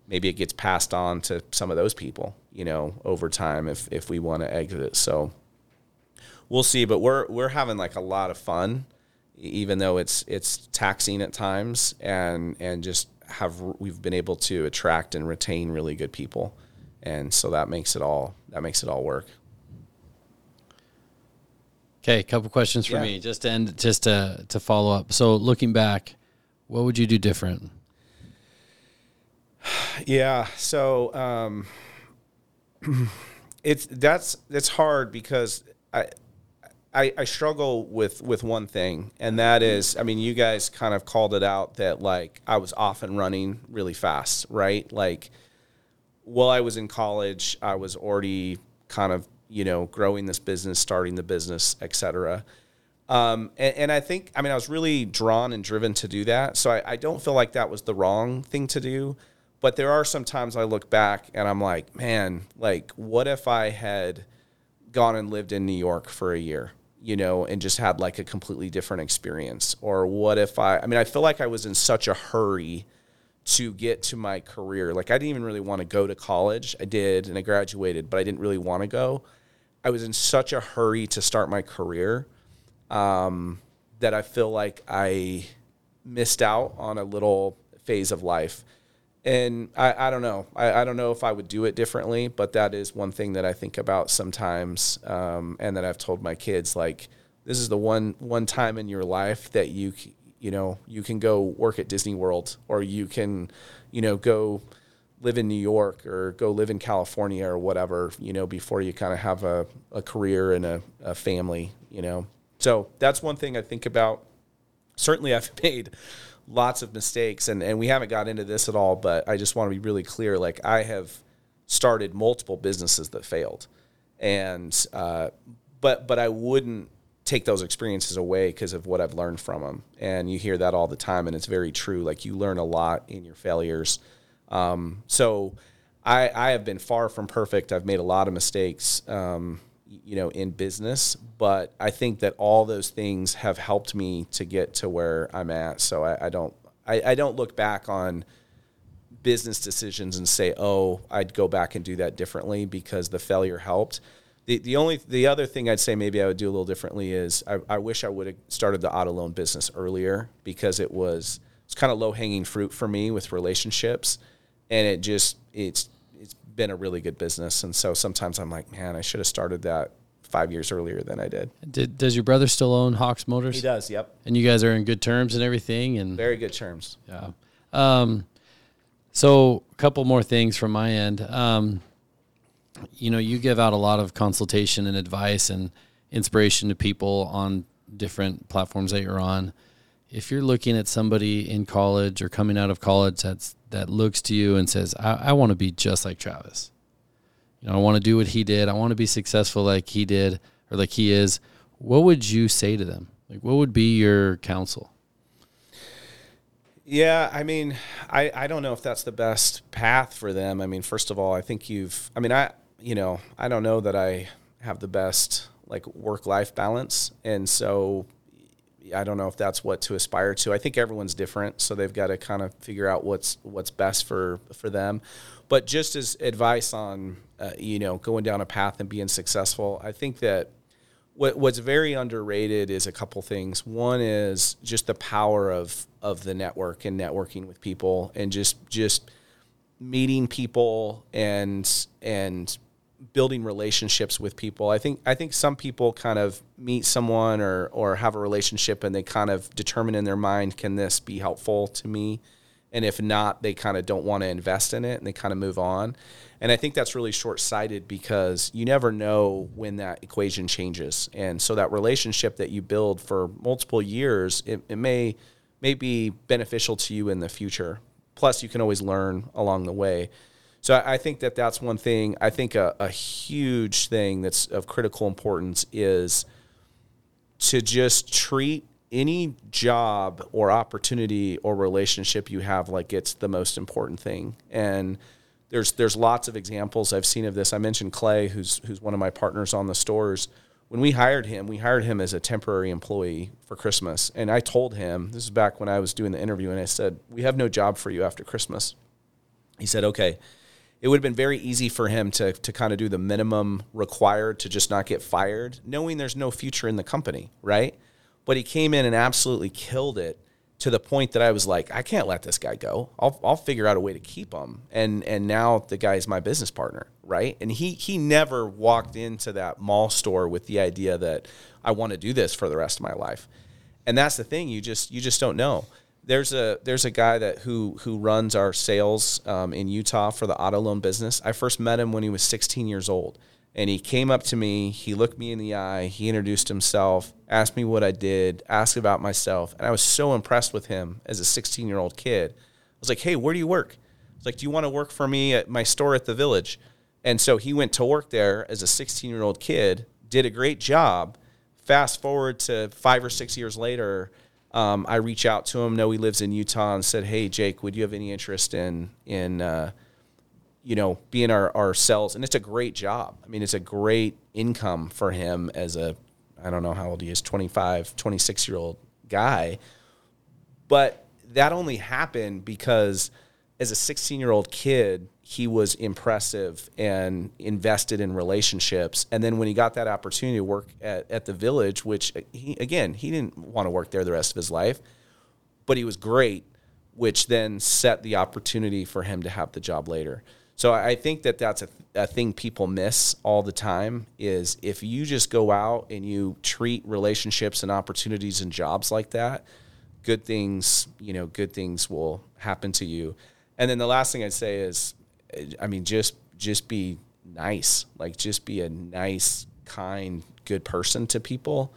maybe it gets passed on to some of those people, over time if we want to exit it. So we'll see, but we're having like a lot of fun, even though it's taxing at times, and just we've been able to attract and retain really good people, and so that makes it all work. Okay, a couple questions for me just to end, just to follow up. So, looking back, what would you do different? Yeah, so it's hard because I struggle with one thing, and that is, I mean, you guys kind of called it out that like I was off and running really fast, right? Like while I was in college, I was already kind of, growing this business, starting the business, et cetera. And I think, I mean, I was really drawn and driven to do that. So I don't feel like that was the wrong thing to do, But there are some times I look back and I'm like, man, like, what if I had gone and lived in New York for a year, you know, and just had like a completely different experience? Or what if I mean, I feel like I was in such a hurry to get to my career. Like, I didn't even really want to go to college. I did, and I graduated, but I didn't really want to go. I was in such a hurry to start my career that I feel like I missed out on a little phase of life. And I don't know. I don't know if I would do it differently, but that is one thing that I think about sometimes, and that I've told my kids, like, this is the one time in your life that you know, you can go work at Disney World, or you can, you know, go live in New York, or go live in California, or whatever, you know, before you kind of have a career and a family, you know. So that's one thing I think about. Certainly I've made lots of mistakes, and we haven't got into this at all, but I just want to be really clear. Like, I have started multiple businesses that failed, and but I wouldn't take those experiences away because of what I've learned from them. And you hear that all the time, and it's very true. Like, you learn a lot in your failures. So I have been far from perfect. I've made a lot of mistakes, you know, in business, but I think that all those things have helped me to get to where I'm at. So I don't look back on business decisions and say, oh, I'd go back and do that differently, because the failure helped. The other thing I'd say maybe I would do a little differently is I wish I would have started the auto loan business earlier, because it's kind of low hanging fruit for me with relationships, and it's been a really good business. And so sometimes I'm like, man, I should have started that 5 years earlier than I did. Does your brother still own Hawks Motors? He does. Yep. And you guys are in good terms and everything, and very good terms. Yeah. So a couple more things from my end. You know, you give out a lot of consultation and advice and inspiration to people on different platforms that you're on. If you're looking at somebody in college or coming out of college that looks to you and says, I want to be just like Travis. You know, I want to do what he did. I want to be successful like he did, or like he is. What would you say to them? Like, what would be your counsel? Yeah, I mean, I don't know if that's the best path for them. I mean, first of all, I think you know, I don't know that I have the best, like, work-life balance. And so I don't know if that's what to aspire to. I think everyone's different, so they've got to kind of figure out what's best for them. But just as advice on, you know, going down a path and being successful, I think that what's very underrated is a couple things. One is just the power of the network and networking with people, and just meeting people and building relationships with people. I think some people kind of meet someone or have a relationship, and they kind of determine in their mind, can this be helpful to me? And if not, they kind of don't want to invest in it, and they kind of move on. And I think that's really short-sighted, because you never know when that equation changes. And so that relationship that you build for multiple years, it may be beneficial to you in the future. Plus, you can always learn along the way. So I think that that's one thing. I think a huge thing that's of critical importance is to just treat any job or opportunity or relationship you have like it's the most important thing. And there's lots of examples I've seen of this. I mentioned Clay, who's one of my partners on the stores. When we hired him as a temporary employee for Christmas. And I told him, this is back when I was doing the interview, and I said, we have no job for you after Christmas. He said, okay. It would have been very easy for him to kind of do the minimum required to just not get fired, knowing there's no future in the company, right? But he came in and absolutely killed it, to the point that I was like, I can't let this guy go. I'll figure out a way to keep him. And now the guy is my business partner, right? And he never walked into that mall store with the idea that I want to do this for the rest of my life. And that's the thing, you just don't know. There's a guy who runs our sales in Utah for the auto loan business. I first met him when he was 16 years old. And he came up to me, he looked me in the eye, he introduced himself, asked me what I did, asked about myself. And I was so impressed with him as a 16-year-old kid. I was like, hey, where do you work? I was like, do you want to work for me at my store at the Village? And so he went to work there as a 16-year-old kid, did a great job. Fast forward to 5 or 6 years later, I reach out to him, know he lives in Utah, and said, hey, Jake, would you have any interest in being our sales? And it's a great job. I mean, it's a great income for him as a, I don't know how old he is, 25, 26-year-old guy. But that only happened because as a 16-year-old kid, he was impressive and invested in relationships. And then when he got that opportunity to work at the Village, which, he didn't want to work there the rest of his life, but he was great, which then set the opportunity for him to have the job later. So I think that that's a thing people miss all the time, is if you just go out and you treat relationships and opportunities and jobs like that, good things will happen to you. And then the last thing I'd say is, just be nice. Like, just be a nice, kind, good person to people,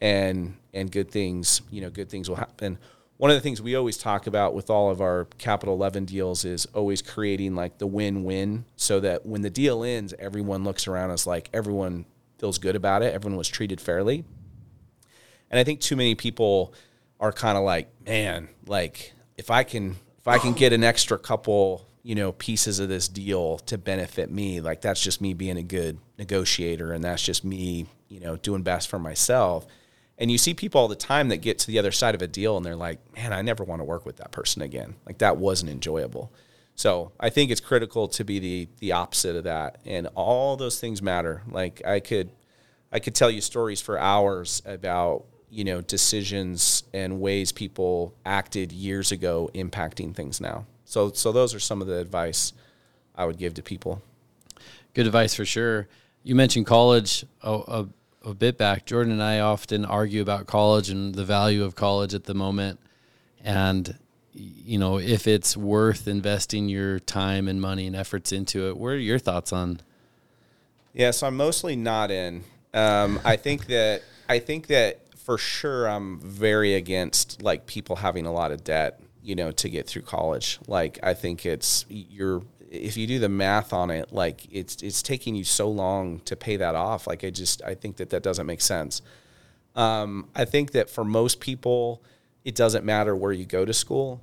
and good things will happen. One of the things we always talk about with all of our Capital 11 deals is always creating like the win-win, so that when the deal ends, everyone looks around us like everyone feels good about it. Everyone was treated fairly. And I think too many people are kind of like, man, like if I can get an extra couple, pieces of this deal to benefit me, like that's just me being a good negotiator, and that's just me, doing best for myself. And you see people all the time that get to the other side of a deal and they're like, man, I never want to work with that person again. Like, that wasn't enjoyable. So I think it's critical to be the opposite of that. And all those things matter. Like, I could tell you stories for hours about, decisions and ways people acted years ago impacting things now. So those are some of the advice I would give to people. Good advice for sure. You mentioned college a bit back. Jordan and I often argue about college and the value of college at the moment, and if it's worth investing your time and money and efforts into it. What are your thoughts on? Yeah, so I'm mostly not in. I think that for sure I'm very against like people having a lot of debt, to get through college. Like, I think if you do the math on it, like it's taking you so long to pay that off. Like, I think that doesn't make sense. I think that for most people, it doesn't matter where you go to school,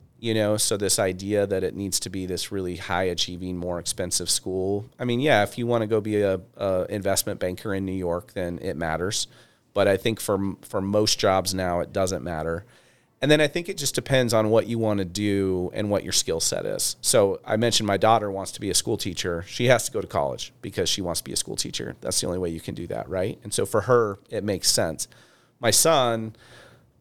so this idea that it needs to be this really high achieving, more expensive school. I mean, yeah, if you want to go be a investment banker in New York, then it matters. But I think for most jobs now, it doesn't matter. And then I think it just depends on what you want to do and what your skill set is. So I mentioned my daughter wants to be a school teacher. She has to go to college because she wants to be a school teacher. That's the only way you can do that, right? And so for her, it makes sense. My son,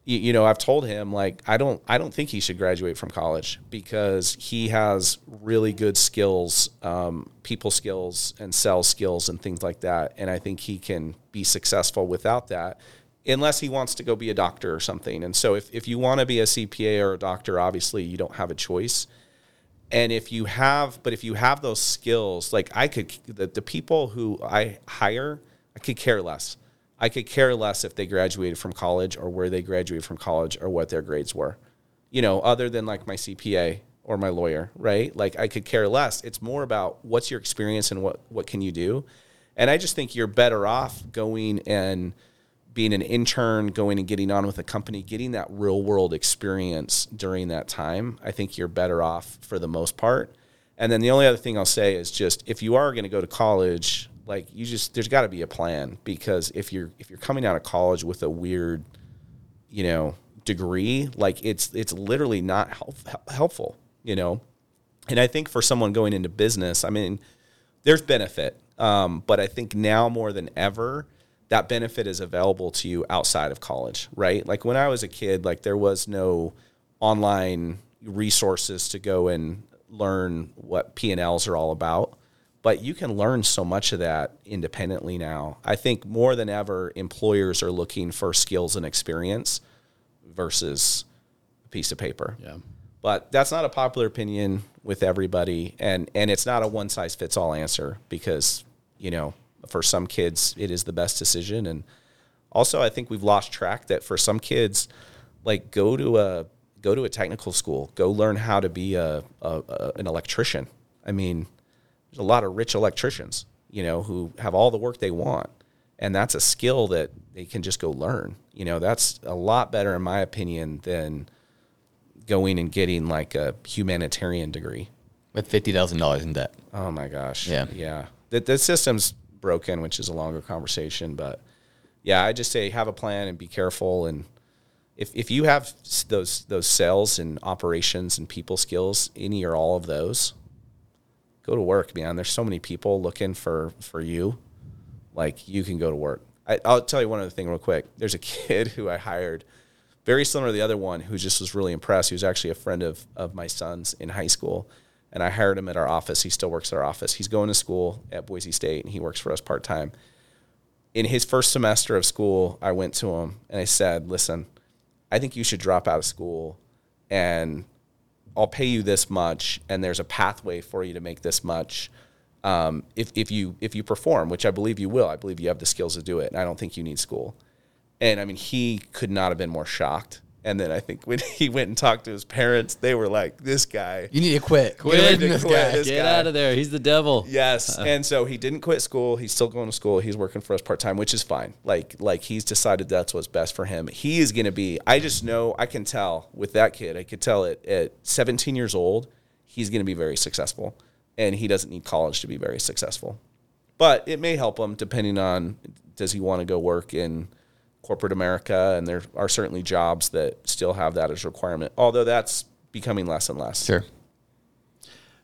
I've told him, like, I don't think he should graduate from college because he has really good skills, people skills and sales skills and things like that. And I think he can be successful without that, unless he wants to go be a doctor or something. And so if you want to be a CPA or a doctor, obviously you don't have a choice. And if you have those skills, like the people who I hire, I could care less. I could care less if they graduated from college or where they graduated from college or what their grades were, other than like my CPA or my lawyer, right? Like, I could care less. It's more about what's your experience and what can you do. And I just think you're better off going and being an intern, going and getting on with a company, getting that real world experience during that time. I think you're better off for the most part. And then the only other thing I'll say is, just if you are going to go to college, like, there's got to be a plan, because if you're coming out of college with a weird, degree, like it's literally not helpful, And I think for someone going into business, I mean, there's benefit. But I think now more than ever, that benefit is available to you outside of college, right? Like, when I was a kid, like, there was no online resources to go and learn what P&Ls are all about, but you can learn so much of that independently now. I think more than ever, employers are looking for skills and experience versus a piece of paper. Yeah. But that's not a popular opinion with everybody, and it's not a one-size-fits-all answer, because, for some kids, it is the best decision. And also, I think we've lost track that for some kids, like, go to a technical school, go learn how to be an electrician. I mean, there's a lot of rich electricians, who have all the work they want. And that's a skill that they can just go learn. You know, that's a lot better, in my opinion, than going and getting like a humanitarian degree. With $50,000 in debt. Oh, my gosh. Yeah. Yeah. The system's broken, which is a longer conversation. But, yeah, I just say have a plan and be careful. And if you have those sales and operations and people skills, any or all of those, go to work, man. There's so many people looking for you. Like, you can go to work. I'll tell you one other thing real quick. There's a kid who I hired, very similar to the other one, who just was really impressed. He was actually a friend of my son's in high school. And I hired him at our office. He still works at our office. He's going to school at Boise State, and he works for us part-time. In his first semester of school, I went to him, and I said, listen, I think you should drop out of school, and I'll pay you this much, and there's a pathway for you to make this much if you perform, which I believe you will. I believe you have the skills to do it, and I don't think you need school. And, I mean, he could not have been more shocked. And then I think when he went and talked to his parents, they were like, this guy. You need to quit. Get out of there. He's the devil. Yes. And so he didn't quit school. He's still going to school. He's working for us part-time, which is fine. Like he's decided that's what's best for him. He is going to be – I just know, I can tell with that kid, I could tell it at 17 years old, he's going to be very successful. And he doesn't need college to be very successful. But it may help him depending on, does he want to go work in – corporate America, and there are certainly jobs that still have that as a requirement, although that's becoming less and less. Sure.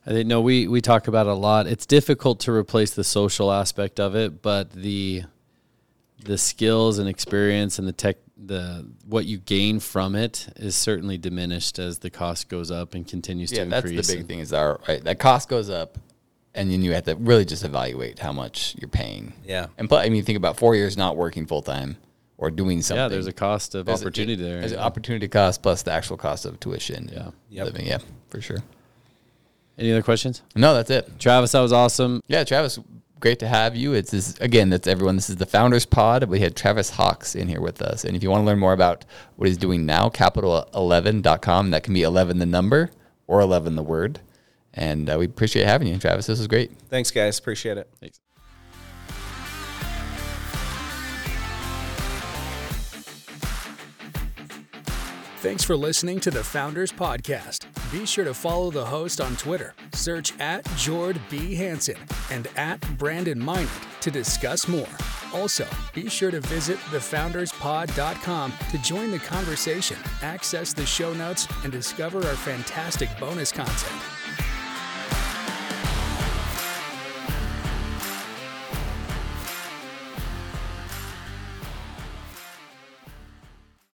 I think, no, we talk about it a lot. It's difficult to replace the social aspect of it, but the skills and experience and what you gain from it is certainly diminished as the cost goes up and continues to increase. Yeah, that's the big thing is that cost goes up. And then you have to really just evaluate how much you're paying. Yeah. And I mean, you think about 4 years not working full-time. Or doing something. Yeah, there's a cost of opportunity there. There's an opportunity cost plus the actual cost of tuition. Yeah. Living. Yeah, for sure. Any other questions? No, that's it. Travis, that was awesome. Yeah, Travis, great to have you. That's everyone. This is the Founders Pod. We had Travis Hawkes in here with us. And if you want to learn more about what he's doing now, capital11.com. That can be 11 the number or 11 the word. And we appreciate having you, Travis. This was great. Thanks, guys. Appreciate it. Thanks. Thanks for listening to the Founders Podcast. Be sure to follow the host on Twitter. Search @JordBHanson and @BrandonMinert to discuss more. Also, be sure to visit thefounderspod.com to join the conversation, access the show notes, and discover our fantastic bonus content.